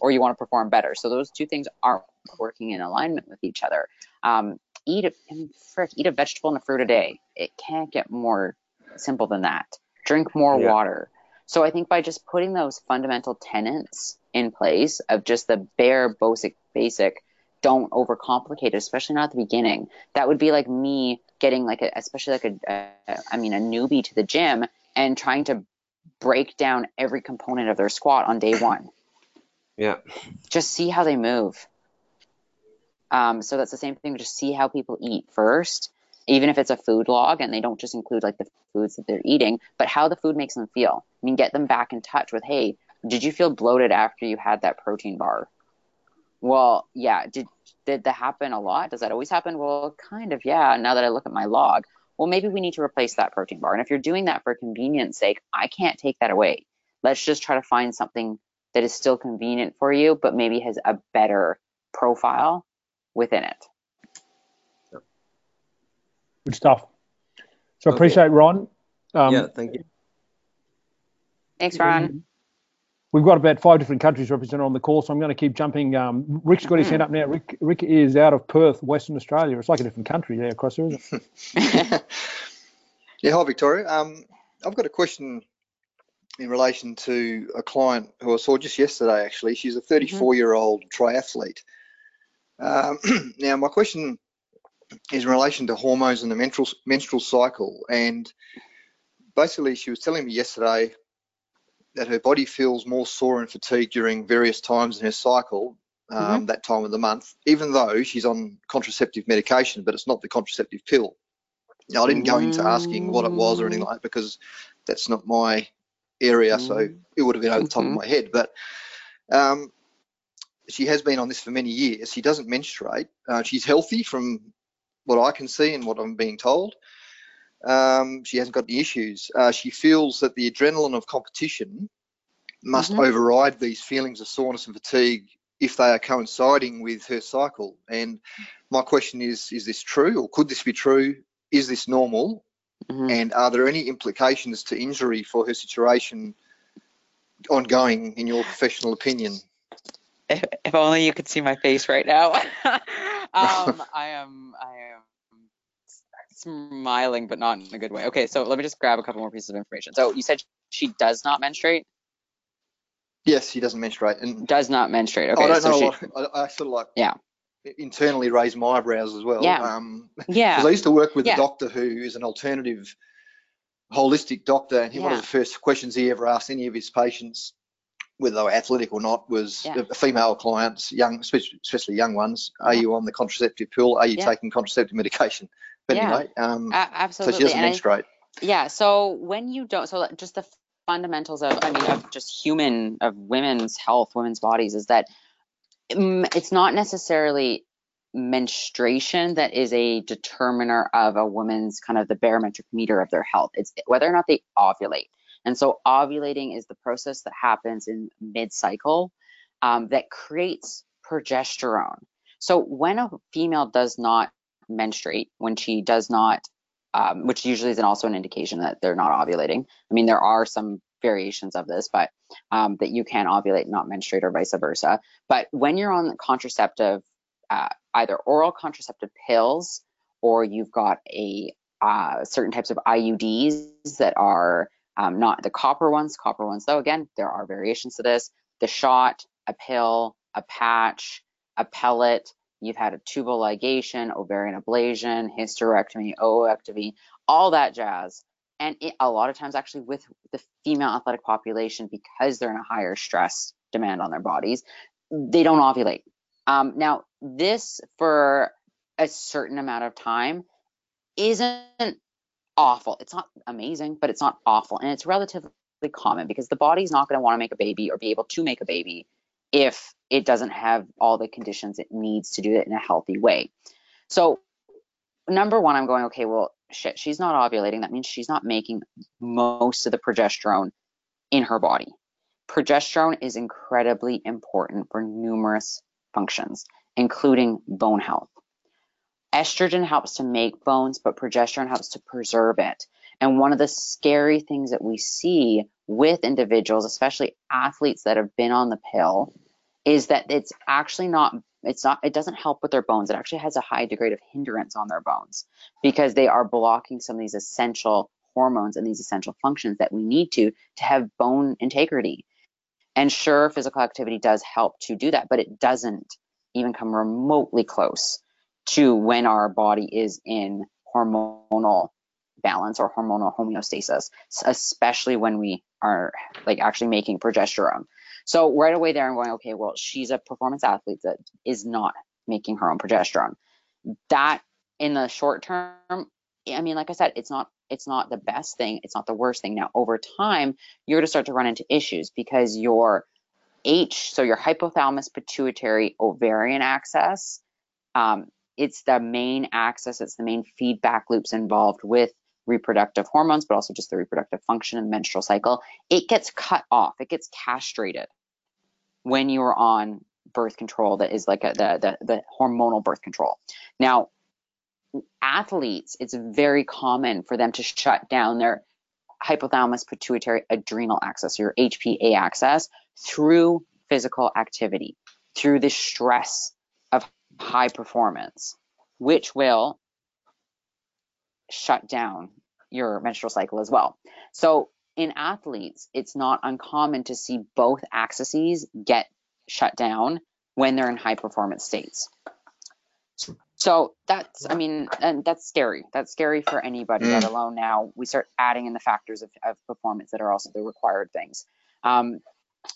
or you want to perform better. So those two things aren't working in alignment with each other. Eat a vegetable and a fruit a day. It can't get more simple than that. Drink more water. So I think by just putting those fundamental tenets in place of just the bare basic, don't overcomplicate it, especially not at the beginning. That would be like me getting a newbie to the gym and trying to break down every component of their squat on day one. Yeah. Just see how they move. So that's the same thing. Just see how people eat first, even if it's a food log and they don't just include like the foods that they're eating, but how the food makes them feel. I mean, get them back in touch with, hey, did you feel bloated after you had that protein bar? Well, yeah. Did that happen a lot? Does that always happen? Well, kind of, yeah. Now that I look at my log, well, maybe we need to replace that protein bar. And if you're doing that for convenience sake, I can't take that away. Let's just try to find something that is still convenient for you, but maybe has a better profile within it. Good stuff. So okay. Appreciate Ron. Thank you. Thanks, Ron. We've got about 5 different countries represented on the call, so I'm going to keep jumping. Rick's got his hand up now. Rick is out of Perth, Western Australia. It's like a different country there across there, isn't it? Yeah, hi, Victoria. I've got a question in relation to a client who I saw just yesterday, actually. She's a 34-year-old triathlete. Now, my question is in relation to hormones and the menstrual cycle. And basically, she was telling me yesterday that her body feels more sore and fatigued during various times in her cycle, that time of the month, even though she's on contraceptive medication, but it's not the contraceptive pill. Now, I didn't go into asking what it was or anything like that because that's not my area, so it would have been over the top of my head. But she has been on this for many years. She doesn't menstruate. She's healthy from what I can see and what I'm being told. She hasn't got any issues. She feels that the adrenaline of competition must override these feelings of soreness and fatigue if they are coinciding with her cycle. And my question is this true, or could this be true? Is this normal? And are there any implications to injury for her situation ongoing, in your professional opinion? If only you could see my face right now. I am smiling, but not in a good way. Okay, so let me just grab a couple more pieces of information. So you said she does not menstruate? Yes, she doesn't menstruate. And does not menstruate. Okay, I don't know. I sort of like internally raise my eyebrows as well. Yeah. Because I used to work with a doctor who is an alternative holistic doctor, and one of the first questions he ever asked any of his patients whether they were athletic or not, was female clients, young, especially young ones. Are you on the contraceptive pill? Are you taking contraceptive medication? But anyway, absolutely. So she doesn't menstruate. So when you don't, so just the fundamentals of, I mean, of just human, of women's health, women's bodies, is that it's not necessarily menstruation that is a determiner of a woman's kind of the barometric meter of their health. It's whether or not they ovulate. And so ovulating is the process that happens in mid-cycle that creates progesterone. So when a female does not menstruate, when she does not, which usually is also an indication that they're not ovulating. I mean, there are some variations of this, but that you can ovulate and not menstruate, or vice versa. But when you're on the contraceptive, either oral contraceptive pills, or you've got a certain types of IUDs that are not the copper ones though, again, there are variations to this, the shot, a pill, a patch, a pellet, you've had a tubal ligation, ovarian ablation, hysterectomy, oopectomy, all that jazz. And it, a lot of times actually with the female athletic population, because they're in a higher stress demand on their bodies, they don't ovulate. Now, this for a certain amount of time isn't awful. It's not amazing, but it's not awful. And it's relatively common because the body's not going to want to make a baby or be able to make a baby if it doesn't have all the conditions it needs to do it in a healthy way. So number one, I'm going, okay, well, shit, she's not ovulating. That means she's not making most of the progesterone in her body. Progesterone is incredibly important for numerous functions, including bone health. Estrogen helps to make bones, but progesterone helps to preserve it. And one of the scary things that we see with individuals, especially athletes that have been on the pill, is that it's actually not, it doesn't help with their bones. It actually has a high degree of hindrance on their bones because they are blocking some of these essential hormones and these essential functions that we need to have bone integrity. And sure, physical activity does help to do that, but it doesn't even come remotely close to when our body is in hormonal balance or hormonal homeostasis, especially when we are like actually making progesterone. So right away there, I'm going, okay, well, she's a performance athlete that is not making her own progesterone. That in the short term, I mean, like I said, it's not the best thing. It's not the worst thing. Now, over time, you're going to start to run into issues because your so your hypothalamus pituitary ovarian axis, it's the main axis. It's the main feedback loops involved with reproductive hormones, but also just the reproductive function and menstrual cycle. It gets cut off. It gets castrated when you are on birth control. That is like the hormonal birth control. Now, athletes, it's very common for them to shut down their hypothalamus pituitary adrenal axis, your HPA axis, through physical activity, through the stress of high performance, which will shut down your menstrual cycle as well. So in athletes, it's not uncommon to see both axes get shut down when they're in high performance states. So that's, I mean, and that's scary. That's scary for anybody, let alone now we start adding in the factors of performance that are also the required things.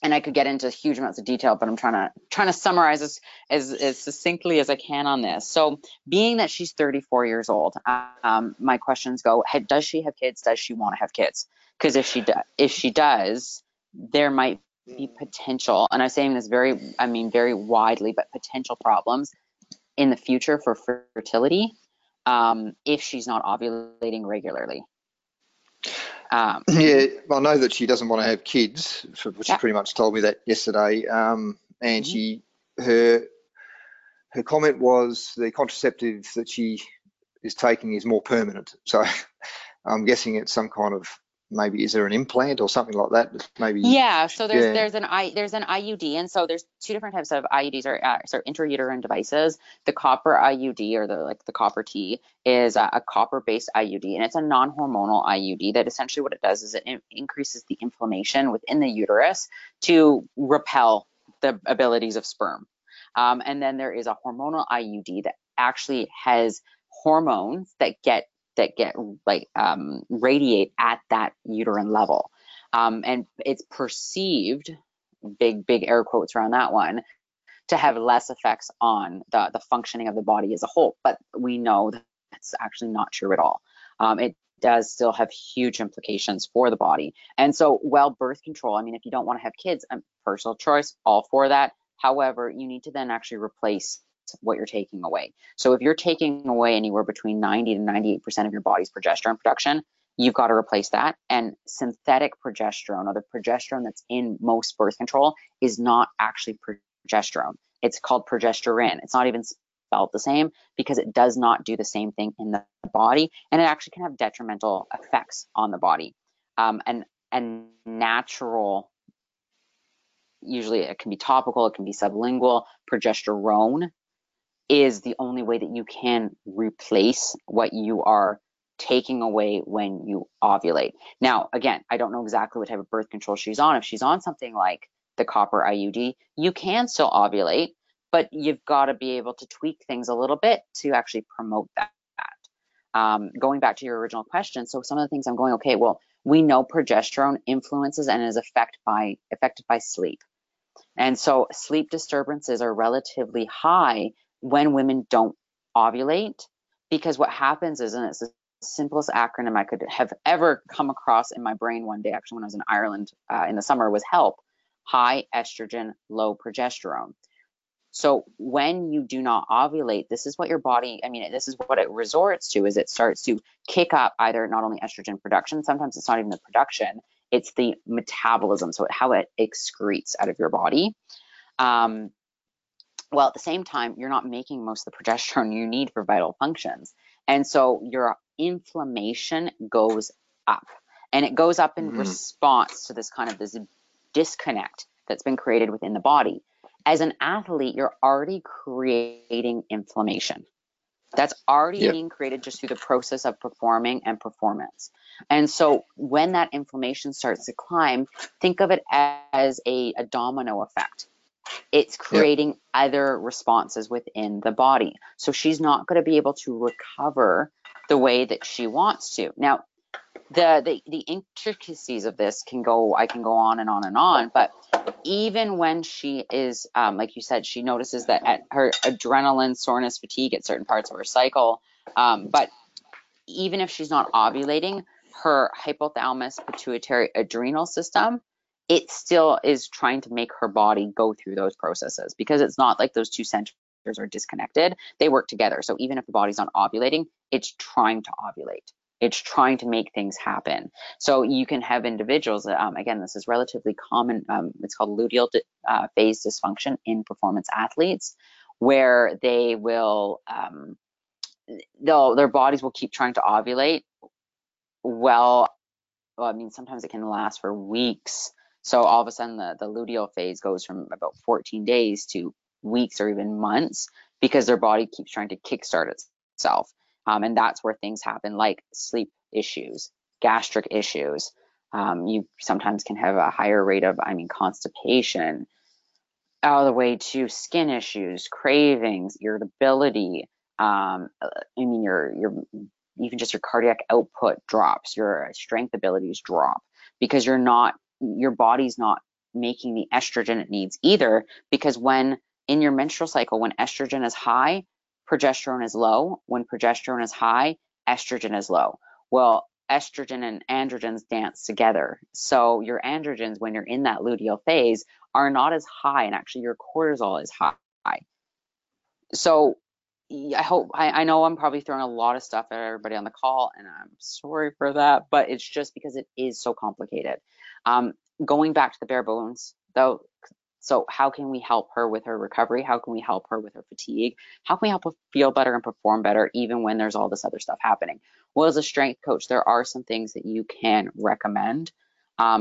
And I could get into huge amounts of detail, but I'm trying to summarize this as succinctly as I can on this. So being that she's 34 years old, my questions go, does she have kids? Does she want to have kids? Because if she does, there might be potential, and I'm saying this very widely, but potential problems in the future for fertility if she's not ovulating regularly. I know that she doesn't want to have kids, which she pretty much told me that yesterday. And her comment was the contraceptive that she is taking is more permanent. So I'm guessing it's some kind of, maybe is there an implant or something like that? Maybe. Yeah. So there's an IUD, and so there's two different types of IUDs, or intrauterine devices. The copper IUD, or the copper T, is a copper-based IUD, and it's a non-hormonal IUD that essentially what it does is it increases the inflammation within the uterus to repel the abilities of sperm. And then there is a hormonal IUD that actually has hormones that radiate at that uterine level, and it's perceived big air quotes around that one, to have less effects on the functioning of the body as a whole. But we know that's actually not true at all. It does still have huge implications for the body. And so, well, birth control, I mean, if you don't want to have kids, personal choice, all for that. However, you need to then actually replace what you're taking away. So if you're taking away anywhere between 90 to 98% of your body's progesterone production, you've got to replace that. And synthetic progesterone, or the progesterone that's in most birth control, is not actually progesterone. It's called progesterone. It's not even spelled the same because it does not do the same thing in the body, and it actually can have detrimental effects on the body. And natural, usually it can be topical, it can be sublingual, progesterone is the only way that you can replace what you are taking away when you ovulate. Now, again, I don't know exactly what type of birth control she's on. If she's on something like the copper IUD, you can still ovulate, but you've got to be able to tweak things a little bit to actually promote that. Going back to your original question, so some of the things I'm going, okay, well, we know progesterone influences and is affected by sleep. And so sleep disturbances are relatively high when women don't ovulate, because what happens is, and it's the simplest acronym I could have ever come across in my brain one day, actually when I was in Ireland in the summer, was HELP, high estrogen, low progesterone. So when you do not ovulate, this is what your body, I mean, this is what it resorts to, is it starts to kick up either not only estrogen production, sometimes it's not even the production, it's the metabolism, so how it excretes out of your body. Well, at the same time, you're not making most of the progesterone you need for vital functions. And so your inflammation goes up, and it goes up in response to this kind of this disconnect that's been created within the body. As an athlete, you're already creating inflammation. That's already being created just through the process of performing and performance. And so when that inflammation starts to climb, think of it as a domino effect. It's creating other responses within the body. So she's not going to be able to recover the way that she wants to. Now, the intricacies of this can go, I can go on and on and on, but even when she is, like you said, she notices that at her adrenaline, soreness, fatigue at certain parts of her cycle, but even if she's not ovulating, her hypothalamus pituitary adrenal system, it still is trying to make her body go through those processes, because it's not like those two centers are disconnected. They work together. So even if the body's not ovulating, it's trying to ovulate. It's trying to make things happen. So you can have individuals, again, this is relatively common, it's called luteal phase dysfunction in performance athletes, where they will, their bodies will keep trying to ovulate. Well, I mean, sometimes it can last for weeks. So all of a sudden the luteal phase goes from about 14 days to weeks or even months, because their body keeps trying to kickstart itself. And that's where things happen, like sleep issues, gastric issues. You sometimes can have a higher rate of, constipation, all the way to skin issues, cravings, irritability. Your even just your cardiac output drops, your strength abilities drop, because your body's not making the estrogen it needs either. Because when in your menstrual cycle, when estrogen is high, progesterone is low. When progesterone is high, estrogen is low. Well, estrogen and androgens dance together. So your androgens, when you're in that luteal phase, are not as high, and actually your cortisol is high. So I hope, I know I'm probably throwing a lot of stuff at everybody on the call, and I'm sorry for that, but it's just because it is so complicated. Going back to the bare bones, though, so how can we help her with her recovery? How can we help her with her fatigue? How can we help her feel better and perform better, even when there's all this other stuff happening? Well, as a strength coach, there are some things that you can recommend,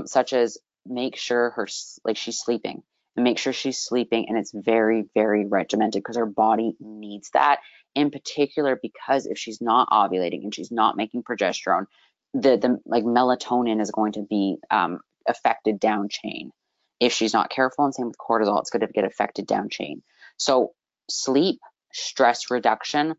such as make sure she's sleeping, and make sure she's sleeping, and it's very, very regimented, because her body needs that, in particular because if she's not ovulating and she's not making progesterone, the melatonin is going to be affected down chain. If she's not careful, and same with cortisol, it's going to get affected down chain. So sleep, stress reduction,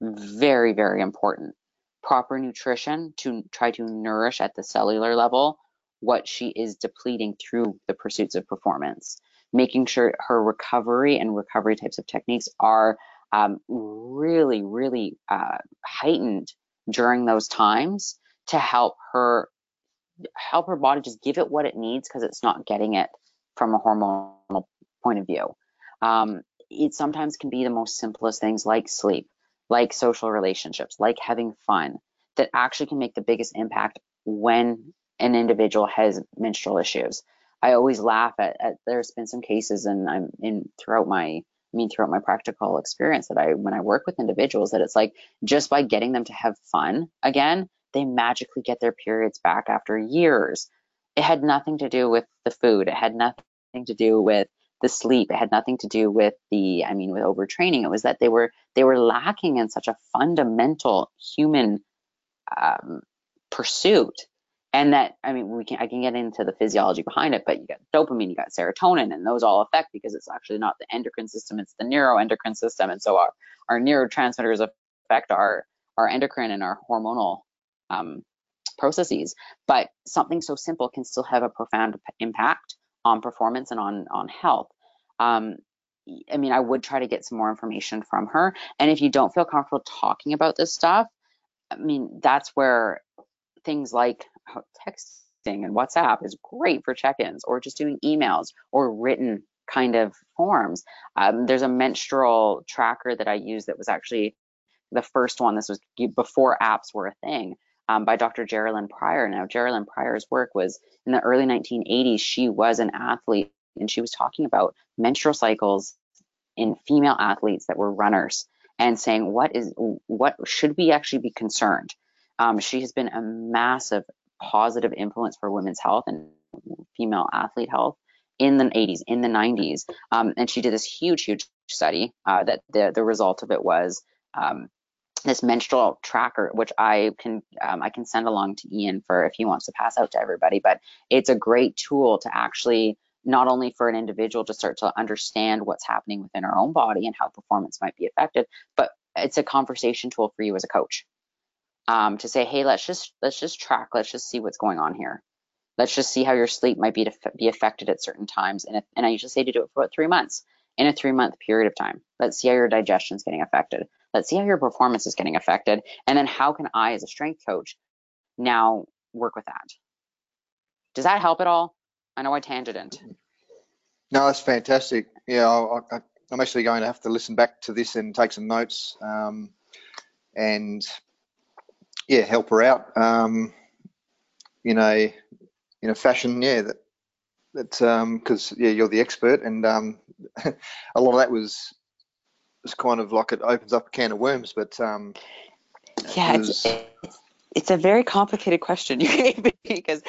very, very important. Proper nutrition to try to nourish at the cellular level, what she is depleting through the pursuits of performance, making sure her recovery and recovery types of techniques are really, really heightened during those times to help her body just give it what it needs because it's not getting it from a hormonal point of view. It sometimes can be the most simplest things like sleep, like social relationships, like having fun, that actually can make the biggest impact when an individual has menstrual issues. I always laugh at there's been some cases, and I'm in throughout my practical experience that when I work with individuals, that it's like just by getting them to have fun again, they magically get their periods back after years. It had nothing to do with the food. It had nothing to do with the sleep. It had nothing to do with with overtraining. It was that they were lacking in such a fundamental human pursuit. And that, I can get into the physiology behind it, but you got dopamine, you got serotonin, and those all affect because it's actually not the endocrine system, it's the neuroendocrine system. And so our neurotransmitters affect our endocrine and our hormonal processes. But something so simple can still have a profound impact on performance and on health. I would try to get some more information from her. And if you don't feel comfortable talking about this stuff, that's where things like texting and WhatsApp is great for check-ins, or just doing emails or written kind of forms. There's a menstrual tracker that I use that was actually the first one. This was before apps were a thing, by Dr. Geraldine Pryor. Now, Geraldine Pryor's work was in the early 1980s. She was an athlete, and she was talking about menstrual cycles in female athletes that were runners and saying, what should we actually be concerned? She has been a massive positive influence for women's health and female athlete health in the 80s, in the 90s. And she did this huge, huge study that the result of it was this menstrual tracker, which I can send along to Ian for if he wants to pass out to everybody. But it's a great tool to actually not only for an individual to start to understand what's happening within our own body and how performance might be affected, but it's a conversation tool for you as a coach. To say, hey, let's just track, let's just see what's going on here. Let's just see how your sleep might be affected at certain times. And I usually say to do it for about 3 months, in a 3-month period of time. Let's see how your digestion is getting affected. Let's see how your performance is getting affected. And then how can I, as a strength coach, now work with that? Does that help at all? I know I tangented. No, that's fantastic. Yeah, I'm actually going to have to listen back to this and take some notes. Yeah, help her out in a fashion. Yeah, that because yeah, you're the expert, and a lot of that was kind of like it opens up a can of worms. But yeah, it's a very complicated question you gave me because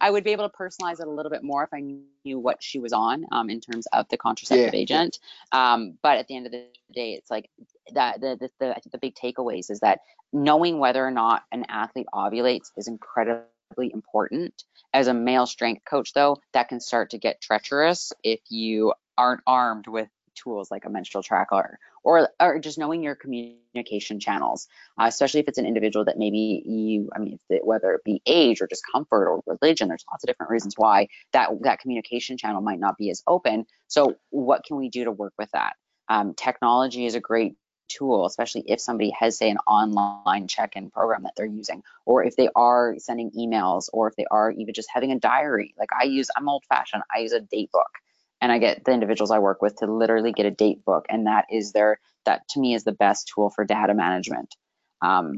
I would be able to personalize it a little bit more if I knew what she was on in terms of the contraceptive agent. But at the end of the day, it's like that. I think the big takeaways is that knowing whether or not an athlete ovulates is incredibly important. As a male strength coach, though, that can start to get treacherous if you aren't armed with tools like a menstrual tracker or just knowing your communication channels, especially if it's an individual that maybe whether it be age or discomfort or religion, there's lots of different reasons why that communication channel might not be as open. So what can we do to work with that? Technology is a great tool, especially if somebody has, say, an online check-in program that they're using, or if they are sending emails, or if they are even just having a diary. Like I'm old-fashioned. I use a date book, and I get the individuals I work with to literally get a date book, and that to me is the best tool for data management.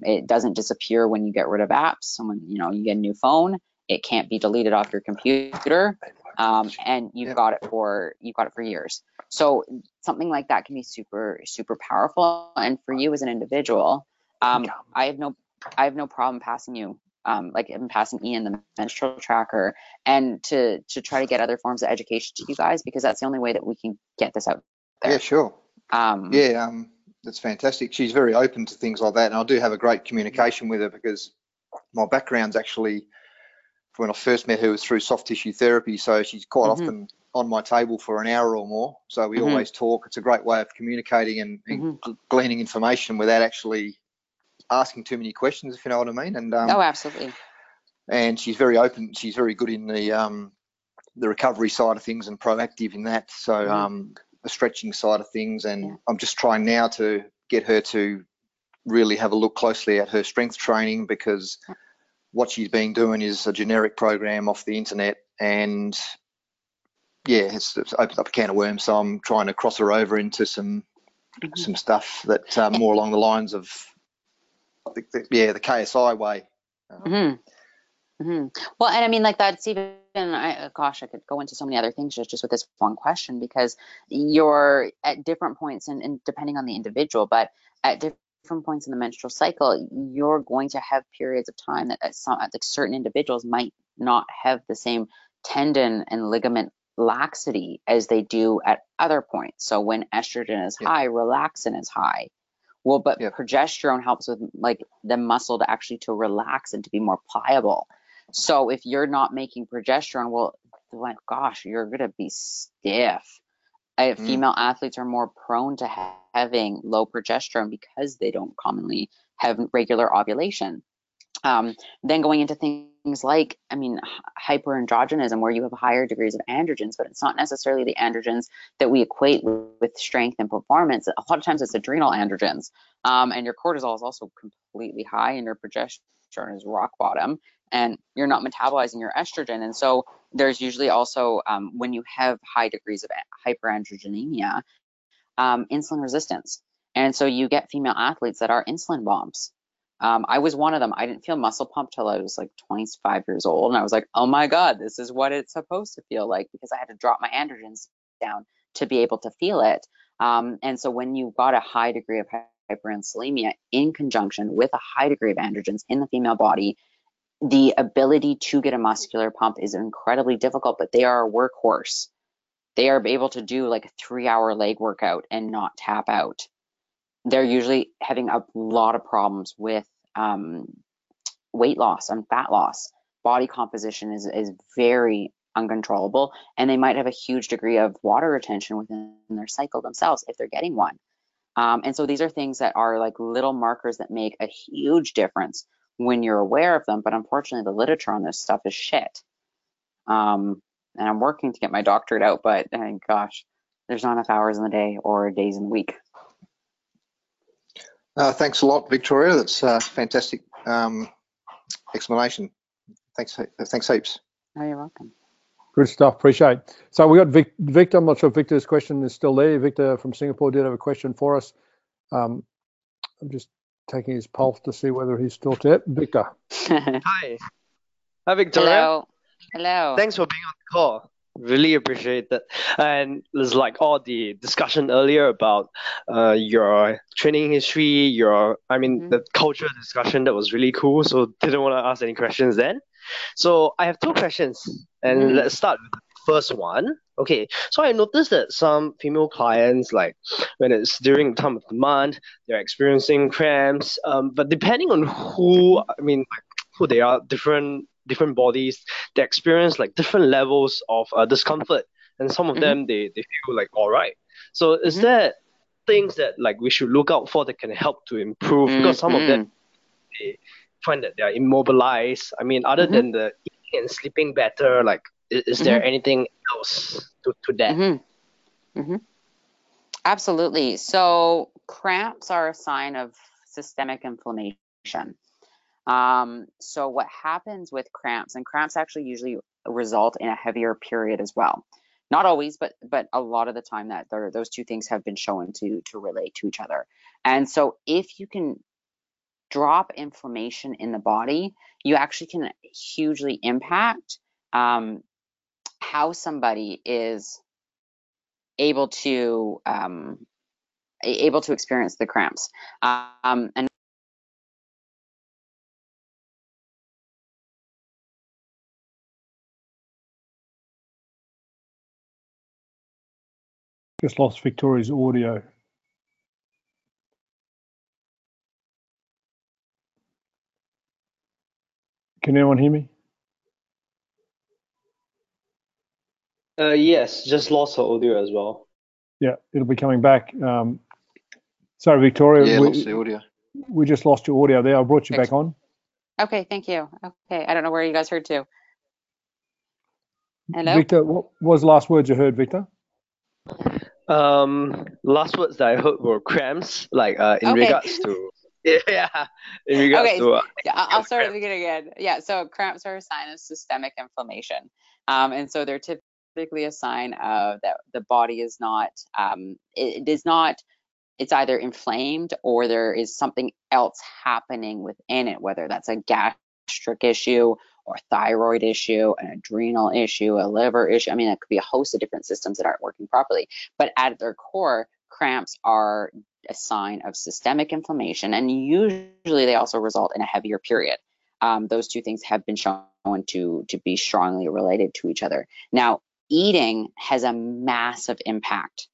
It doesn't disappear when you get rid of apps. When you get a new phone, it can't be deleted off your computer, and you've got it for years. So something like that can be super, super powerful. And for you as an individual, I have no problem passing you, I'm passing Ian the menstrual tracker, and to try to get other forms of education to you guys, because that's the only way that we can get this out there. Yeah, sure. That's fantastic. She's very open to things like that, and I do have a great communication with her because my background's actually, when I first met her, was through soft tissue therapy. So she's quite often on my table for an hour or more. So we always talk. It's a great way of communicating and gleaning information without actually asking too many questions, if you know what I mean. And oh, absolutely. and she's very open. She's very good in the recovery side of things and proactive in that. So the stretching side of things, and I'm just trying now to get her to really have a look closely at her strength training, because what she's been doing is a generic program off the internet, and it's opened up a can of worms. So I'm trying to cross her over into some stuff that more along the lines of the KSI way. Well, and I mean, like, that's even, I could go into so many other things just with this one question, because you're at different points, and depending on the individual, but at different points in the menstrual cycle, you're going to have periods of time that some, like, certain individuals might not have the same tendon and ligament laxity as they do at other points. So when estrogen is high, relaxin is high. Well, but progesterone helps with, like, the muscle to actually to relax and to be more pliable. So if you're not making progesterone, well, my gosh, you're going to be stiff. Female athletes are more prone to having low progesterone because they don't commonly have regular ovulation. Then going into things like, I mean, hyperandrogenism, where you have higher degrees of androgens, but it's not necessarily the androgens that we equate with strength and performance. A lot of times it's adrenal androgens, and your cortisol is also completely high, and your progesterone is rock bottom, and you're not metabolizing your estrogen. And so there's usually also, when you have high degrees of hyperandrogenemia, insulin resistance. And so you get female athletes that are insulin bombs. I was one of them. I didn't feel muscle pump till I was like 25 years old. And I was like, oh my God, this is what it's supposed to feel like, because I had to drop my androgens down to be able to feel it. And so when you've got a high degree of hyperinsulinemia in conjunction with a high degree of androgens in the female body, the ability to get a muscular pump is incredibly difficult, but they are a workhorse. They are able to do like a 3-hour leg workout and not tap out. They're usually having a lot of problems with weight loss and fat loss. Body composition is very uncontrollable, and they might have a huge degree of water retention within their cycle themselves if they're getting one. And so these are things that are like little markers that make a huge difference when you're aware of them. But unfortunately, the literature on this stuff is shit. And I'm working to get my doctorate out, but gosh, there's not enough hours in the day or days in the week. Thanks a lot, Victoria. That's a fantastic explanation. Thanks heaps. Oh, you're welcome. Good stuff. Appreciate it. So we got Victor. I'm not sure if Victor's question is still there. Victor from Singapore did have a question for us. I'm just taking his pulse to see whether he's still there. Victor. Hi, Victoria. Hello. Thanks for being on the call. Really appreciate that. And it's like all the discussion earlier about your training history, the culture discussion, that was really cool. So didn't want to ask any questions then. So I have two questions, and let's start with the first one. Okay, so I noticed that some female clients, like when it's during the time of demand, they're experiencing cramps. But depending on who they are, different bodies, they experience like different levels of discomfort, and some of them they feel like all right. So is there things that like we should look out for that can help to improve? Because some of them they find that they are immobilized. I mean, other than the eating and sleeping better, like is there anything else to that? Absolutely. So cramps are a sign of systemic inflammation. So what happens with cramps, and cramps actually usually result in a heavier period as well. Not always, but a lot of the time that those two things have been shown to relate to each other. And so if you can drop inflammation in the body, you actually can hugely impact how somebody is able to experience the cramps. And just lost Victoria's audio. Can anyone hear me? Yes, just lost her audio as well. Yeah, it'll be coming back. Sorry, Victoria. Yeah, lost the audio. We just lost your audio there. I brought you back on. Okay, thank you. Okay, I don't know where you guys heard to. Hello? Victor, what was the last words you heard, Victor? Last words that I heard were cramps, like regards to... Yeah, in regards to... I'll start at the beginning again. Yeah, so cramps are a sign of systemic inflammation. And so they're typically a sign of that the body is not... It's either inflamed or there is something else happening within it, whether that's a gastric issue or thyroid issue, an adrenal issue, a liver issue. I mean, it could be a host of different systems that aren't working properly. But at their core, cramps are a sign of systemic inflammation, and usually they also result in a heavier period. Those two things have been shown to be strongly related to each other. Now, eating has a massive impact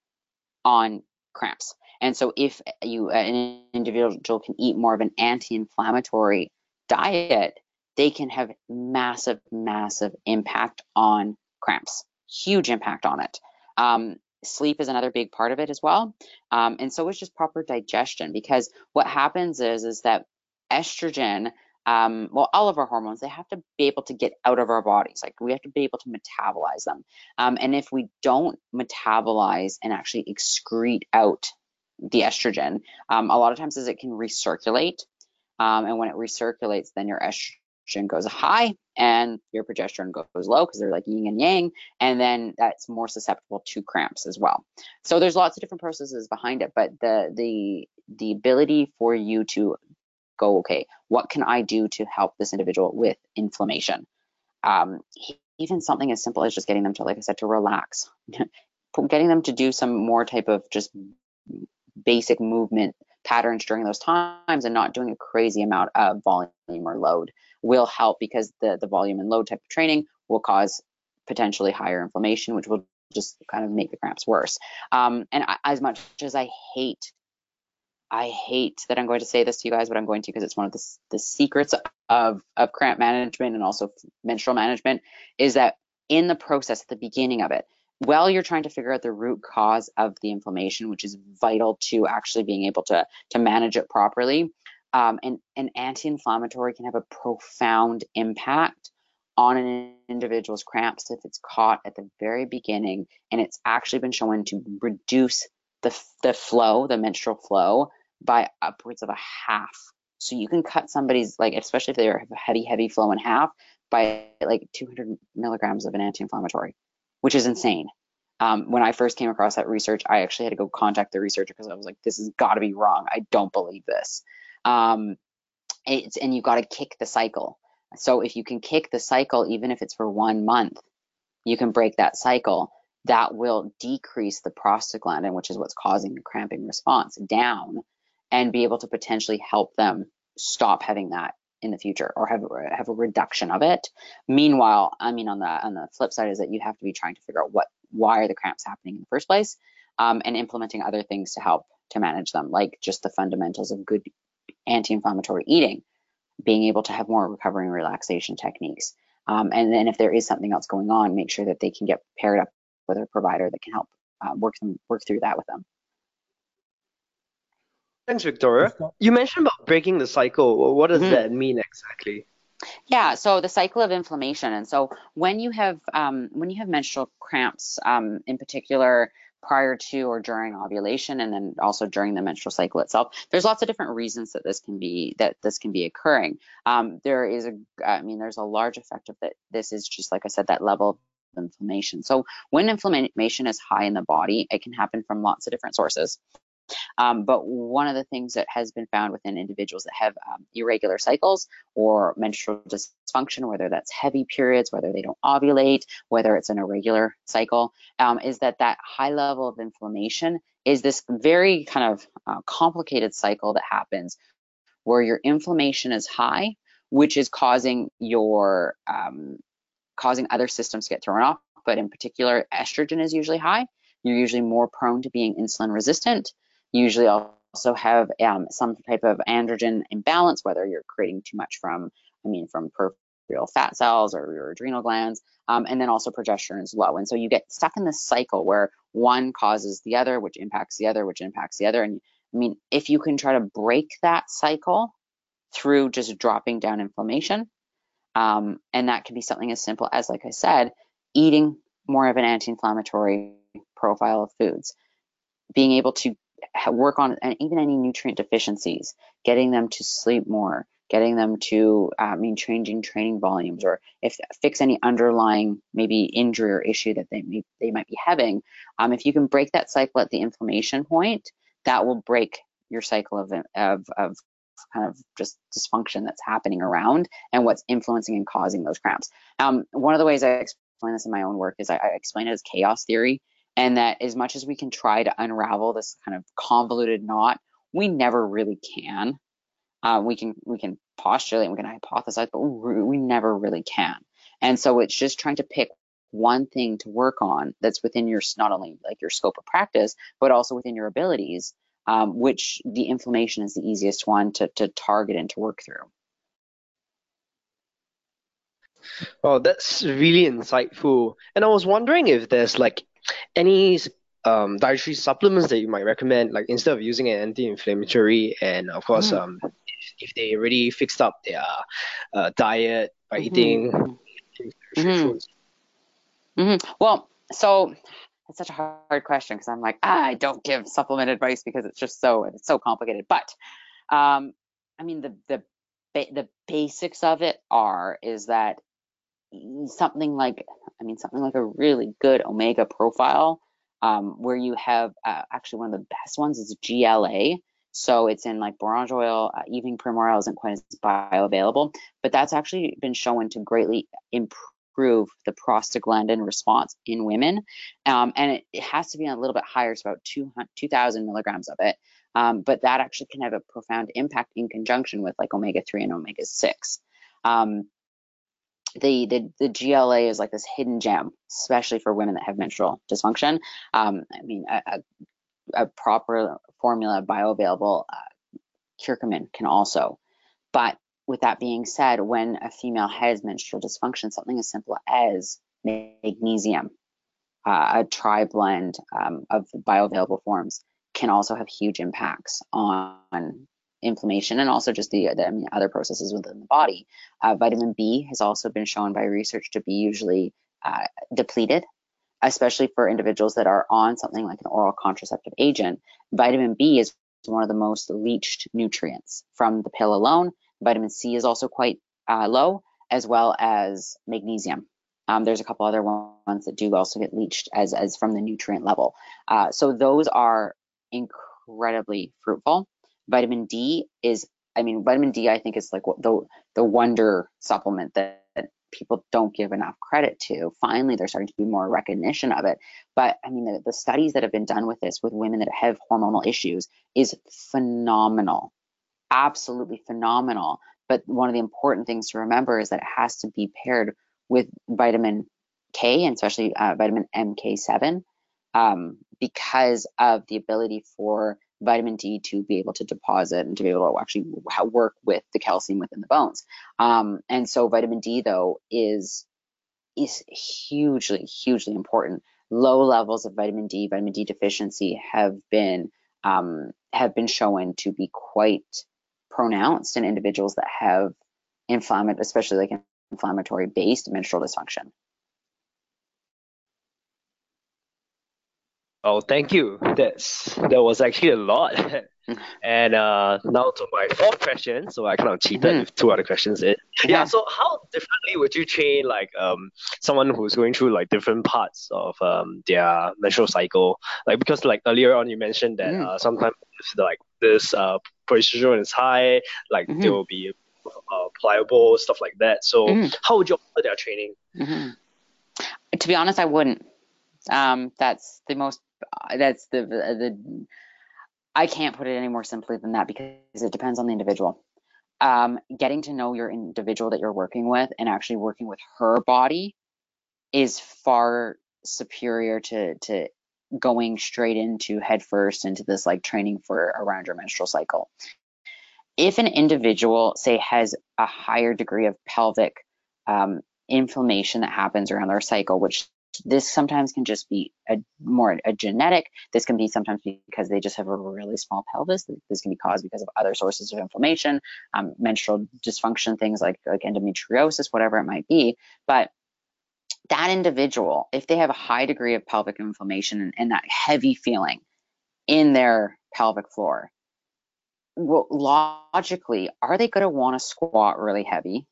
on cramps. And so if an individual can eat more of an anti-inflammatory diet, they can have massive, massive impact on cramps, huge impact on it. Sleep is another big part of it as well. And so it's just proper digestion, because what happens is that estrogen, all of our hormones, they have to be able to get out of our bodies. Like, we have to be able to metabolize them. And if we don't metabolize and actually excrete out the estrogen, a lot of times it can recirculate, and when it recirculates, then your estrogen goes high and your progesterone goes low, because they're like yin and yang, and then that's more susceptible to cramps as well. So there's lots of different processes behind it, but the ability for you to go, okay, what can I do to help this individual with inflammation? Even something as simple as just getting them to, like I said, to relax, getting them to do some more type of just basic movement patterns during those times, and not doing a crazy amount of volume or load will help, because the volume and load type of training will cause potentially higher inflammation, which will just kind of make the cramps worse. As much as I hate that I'm going to say this to you guys, but I'm going to, because it's one of the secrets of cramp management and also menstrual management, is that in the process, at the beginning of it, while you're trying to figure out the root cause of the inflammation, which is vital to actually being able to manage it properly, an anti-inflammatory can have a profound impact on an individual's cramps if it's caught at the very beginning, and it's actually been shown to reduce the flow, the menstrual flow, by upwards of a half. So you can cut somebody's, like, especially if they have a heavy flow, in half by like 200 milligrams of an anti-inflammatory, which is insane. When I first came across that research, I actually had to go contact the researcher, because I was like, this has got to be wrong. I don't believe this. And you got to kick the cycle. So if you can kick the cycle, even if it's for 1 month, you can break that cycle. That will decrease the prostaglandin, which is what's causing the cramping response, down, and be able to potentially help them stop having that in the future, or have a reduction of it. Meanwhile, I mean, on the flip side is that you have to be trying to figure out why are the cramps happening in the first place, and implementing other things to help to manage them, like just the fundamentals of good anti-inflammatory eating, being able to have more recovery and relaxation techniques. And then if there is something else going on, make sure that they can get paired up with a provider that can help work through that with them. Thanks, Victoria. You mentioned about breaking the cycle. What does that mean exactly? Yeah, so the cycle of inflammation. And so when you have menstrual cramps, in particular prior to or during ovulation, and then also during the menstrual cycle itself, there's lots of different reasons that this can be occurring. There's a large effect of that. This is just, like I said, that level of inflammation. So when inflammation is high in the body, it can happen from lots of different sources. But one of the things that has been found within individuals that have irregular cycles or menstrual dysfunction, whether that's heavy periods, whether they don't ovulate, whether it's an irregular cycle, is that high level of inflammation is this very kind of complicated cycle that happens where your inflammation is high, which is causing your causing other systems to get thrown off. But in particular, estrogen is usually high. You're usually more prone to being insulin resistant. You usually also have some type of androgen imbalance, whether you're creating too much from peripheral fat cells or your adrenal glands, and then also progesterone is low. And so you get stuck in this cycle where one causes the other, which impacts the other, which impacts the other. And I mean, if you can try to break that cycle, through just dropping down inflammation. And that can be something as simple as, like I said, eating more of an anti-inflammatory profile of foods, being able to work on even any nutrient deficiencies, getting them to sleep more, getting them to changing training volumes, or if fix any underlying maybe injury or issue that they might be having. If you can break that cycle at the inflammation point, that will break your cycle of kind of just dysfunction that's happening around and what's influencing and causing those cramps. One of the ways I explain this in my own work is I explain it as chaos theory, and that as much as we can try to unravel this kind of convoluted knot, we never really can. We can postulate and we can hypothesize, but we never really can. And so it's just trying to pick one thing to work on that's within your, not only like your scope of practice, but also within your abilities, which the inflammation is the easiest one to target and to work through. Oh, that's really insightful. And I was wondering if there's like any dietary supplements that you might recommend, like instead of using an anti-inflammatory, and of course, if they already fixed up their diet by eating foods. Well, so it's such a hard question because I'm like, I don't give supplement advice because it's just so complicated. But the basics of it is that something like a really good omega profile, where you have actually one of the best ones is GLA. So it's in like orange oil, evening primrose oil isn't quite as bioavailable, but that's actually been shown to greatly improve the prostaglandin response in women. And it has to be a little bit higher, it's about 2,000 milligrams of it. But that actually can have a profound impact in conjunction with like omega-3 and omega-6. The GLA is like this hidden gem, especially for women that have menstrual dysfunction. A proper formula, bioavailable curcumin can also. But with that being said, when a female has menstrual dysfunction, something as simple as magnesium, a tri-blend of bioavailable forms, can also have huge impacts on inflammation and also just the other processes within the body. Vitamin B has also been shown by research to be usually depleted, especially for individuals that are on something like an oral contraceptive agent. Vitamin B is one of the most leached nutrients from the pill alone. Vitamin C is also quite low, as well as magnesium. There's a couple other ones that do also get leached as from the nutrient level. So those are incredibly fruitful. Vitamin D I think is like the wonder supplement that people don't give enough credit to. Finally, there's starting to be more recognition of it. But I mean, the studies that have been done with this, with women that have hormonal issues, is phenomenal, absolutely phenomenal. But one of the important things to remember is that it has to be paired with vitamin K, and especially vitamin MK7, because of the ability for vitamin D to be able to deposit and to be able to actually work with the calcium within the bones. And so vitamin D, though, is hugely, hugely important. Low levels of vitamin D deficiency have been shown to be quite pronounced in individuals that have especially like inflammatory-based menstrual dysfunction. Oh, thank you. That was actually a lot. And now to my fourth question. So I kind of cheated with two other questions. So how differently would you train like someone who's going through like different parts of their menstrual cycle? Like, because like earlier on you mentioned that sometimes if, like this progesterone is high, like there will be pliable, stuff like that. So how would you offer their training? To be honest, I wouldn't. I can't put it any more simply than that, because it depends on the individual. Getting to know your individual that you're working with and actually working with her body is far superior to going straight into head first into this like training for around your menstrual cycle. If an individual, say, has a higher degree of pelvic inflammation that happens around their cycle, which This sometimes can just be more genetic. This can be sometimes because they just have a really small pelvis. This can be caused because of other sources of inflammation, menstrual dysfunction, things like endometriosis, whatever it might be. But that individual, if they have a high degree of pelvic inflammation and that heavy feeling in their pelvic floor, well, logically, are they going to want to squat really heavy?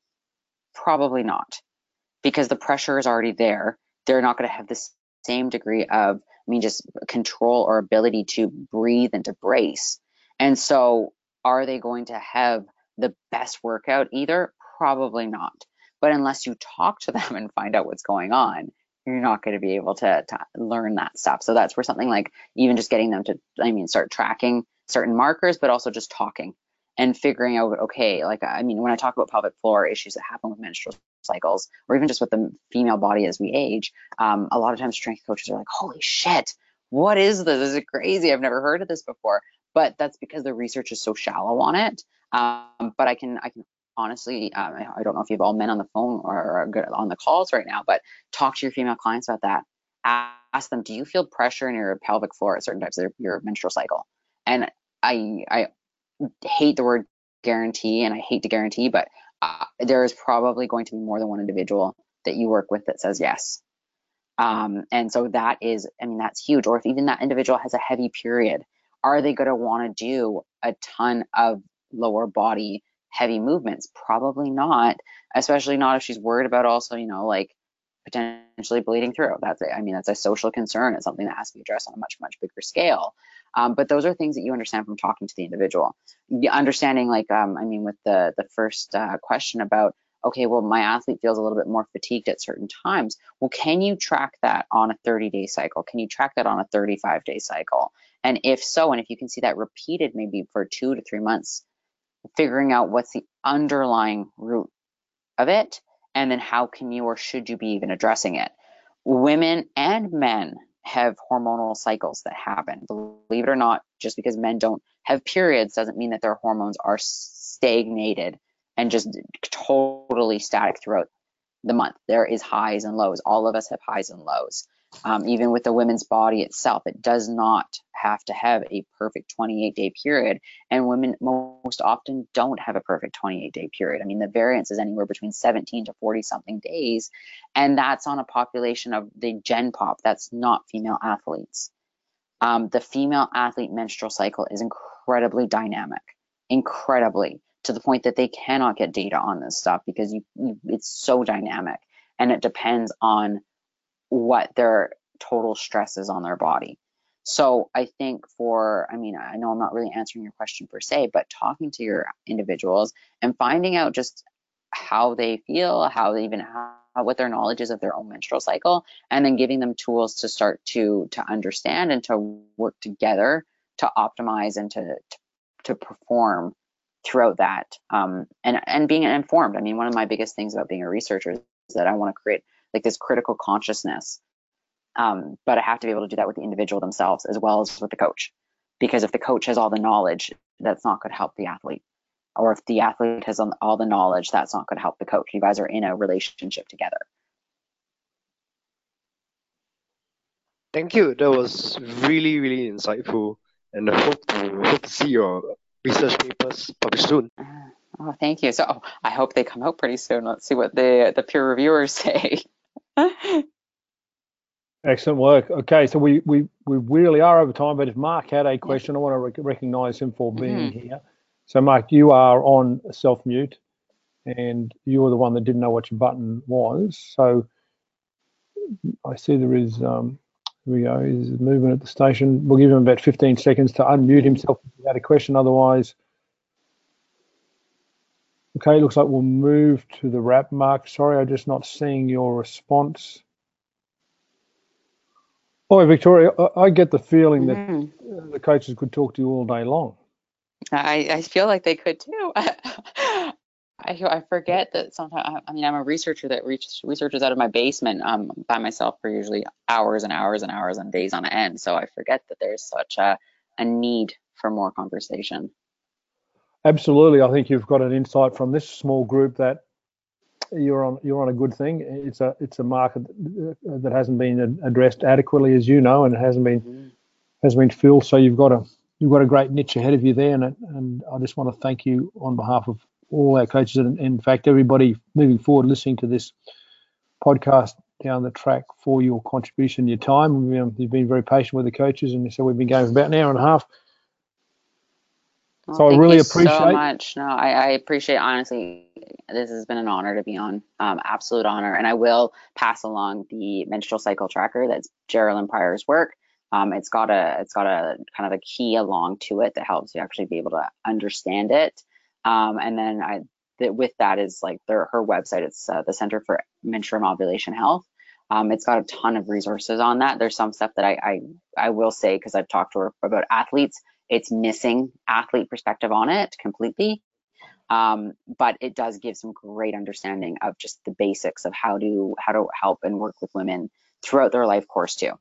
Probably not, because the pressure is already there. They're not going to have the same degree of, just control or ability to breathe and to brace. And so are they going to have the best workout either? Probably not. But unless you talk to them and find out what's going on, you're not going to be able to learn that stuff. So that's where something like even just getting them to, start tracking certain markers, but also just talking and figuring out, okay, when I talk about pelvic floor issues that happen with menstrual cycles, or even just with the female body as we age, a lot of times strength coaches are like, holy shit, what is this? This is crazy. I've never heard of this before. But that's because the research is so shallow on it. But I can honestly, I don't know if you have all men on the phone or on the calls right now, but talk to your female clients about that. Ask them, do you feel pressure in your pelvic floor at certain times of your menstrual cycle? And I hate the word guarantee, and I hate to guarantee, but there is probably going to be more than one individual that you work with that says yes. And so that is, that's huge. Or if even that individual has a heavy period, are they going to want to do a ton of lower body heavy movements? Probably not, especially not if she's worried about also, potentially bleeding through. That's a social concern. It's something that has to be addressed on a much, much bigger scale. But those are things that you understand from talking to the individual. Understanding, with the first question about, okay, well, my athlete feels a little bit more fatigued at certain times. Well, can you track that on a 30-day cycle? Can you track that on a 35-day cycle? And if so, and if you can see that repeated maybe for 2 to 3 months, figuring out what's the underlying root of it, and then how can you or should you be even addressing it? Women and men have hormonal cycles that happen. Believe it or not, just because men don't have periods doesn't mean that their hormones are stagnated and just totally static throughout the month. There is highs and lows. All of us have highs and lows. Even with the women's body itself, it does not have to have a perfect 28-day period, and women most often don't have a perfect 28-day period. The variance is anywhere between 17 to 40-something days, and that's on a population of the gen pop. That's not female athletes. The female athlete menstrual cycle is incredibly dynamic, incredibly, to the point that they cannot get data on this stuff because it's so dynamic, and it depends on what their total stress is on their body. So I think I know I'm not really answering your question per se, but talking to your individuals and finding out just how they feel, what their knowledge is of their own menstrual cycle, and then giving them tools to start to understand and to work together to optimize and to perform throughout that. And being informed. One of my biggest things about being a researcher is that I want to create this critical consciousness. But I have to be able to do that with the individual themselves as well as with the coach. Because if the coach has all the knowledge, that's not going to help the athlete. Or if the athlete has all the knowledge, that's not going to help the coach. You guys are in a relationship together. Thank you. That was really, really insightful. And I hope to see your research papers published soon. Oh, thank you. So I hope they come out pretty soon. Let's see what the peer reviewers say. Excellent work. Okay, so we really are over time, but if Mark had a question, I want to recognize him for being here. So Mark, you are on self-mute, and you were the one that didn't know what your button was. So I see there is, here we go, is movement at the station. We'll give him about 15 seconds to unmute himself if he had a question, otherwise. Okay, looks like we'll move to the wrap, Mark. Sorry, I'm just not seeing your response. Oh, Victoria, I get the feeling that the coaches could talk to you all day long. I feel like they could too. I forget that sometimes, I'm a researcher that researches out of my basement by myself for usually hours and hours and hours and days on end. So I forget that there's such a need for more conversation. Absolutely. I think you've got an insight from this small group that you're on a good thing. It's a market that hasn't been addressed adequately, as you know, and it hasn't been filled. So you've got a great niche ahead of you there, and I just want to thank you on behalf of all our coaches, and in fact everybody moving forward listening to this podcast down the track, for your contribution, your time. You've been very patient with the coaches, and so we've been going for about an hour and a half. Well, so I really appreciate so much. No, I appreciate, honestly, this has been an honor to be on, absolute honor. And I will pass along the menstrual cycle tracker. That's Geraldine Pryor's work. It's got a kind of a key along to it that helps you actually be able to understand it. And then with that is like her website. It's the Center for Menstrual and Ovulation Health. It's got a ton of resources on that. There's some stuff that I will say, because I've talked to her about athletes. It's missing athlete perspective on it completely, but it does give some great understanding of just the basics of how to help and work with women throughout their life course too,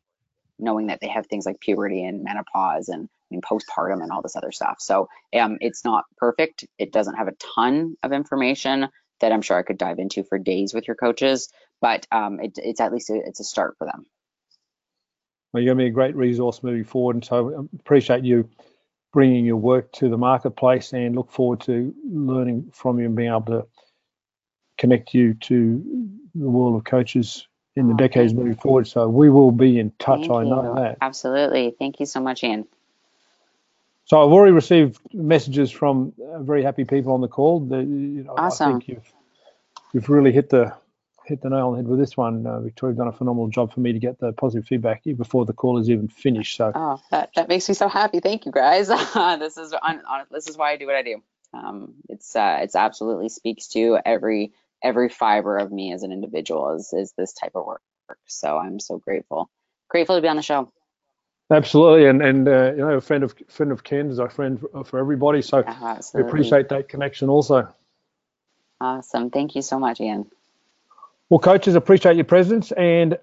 knowing that they have things like puberty and menopause and postpartum and all this other stuff. So it's not perfect. It doesn't have a ton of information that I'm sure I could dive into for days with your coaches, but it's at least it's a start for them. Well, you're going to be a great resource moving forward, and so I appreciate you bringing your work to the marketplace, and look forward to learning from you and being able to connect you to the world of coaches in the decades moving forward. So we will be in touch. Thank I you. Know that. Absolutely. Thank you so much, Ian. So I've already received messages from very happy people on the call. Awesome. I think you've really hit the nail on the head with this one. Victoria, done a phenomenal job for me to get the positive feedback here before the call is even finished. So that makes me so happy. Thank you, guys. This is why I do what I do. It's absolutely speaks to every fiber of me as an individual is this type of work. So I'm so grateful to be on the show. Absolutely, and you know, a friend of Ken is our friend for everybody. So we appreciate that connection also. Awesome. Thank you so much, Ian. Well, coaches, appreciate your presence, and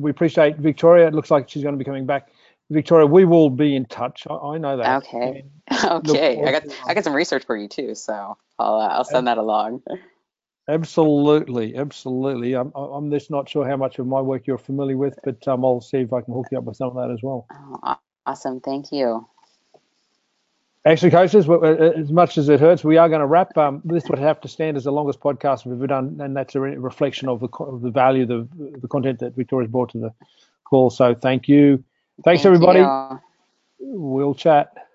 we appreciate Victoria. It looks like she's going to be coming back. Victoria, we will be in touch. I know that. Okay. Okay. I got some research for you too, so I'll send that along. Absolutely, absolutely. I'm just not sure how much of my work you're familiar with, but I'll see if I can hook you up with some of that as well. Oh, awesome. Thank you. Actually, coaches, as much as it hurts, we are going to wrap. This would have to stand as the longest podcast we've ever done, and that's a reflection of the value, the content that Victoria's brought to the call. So thank you. Thanks, everybody. We'll chat.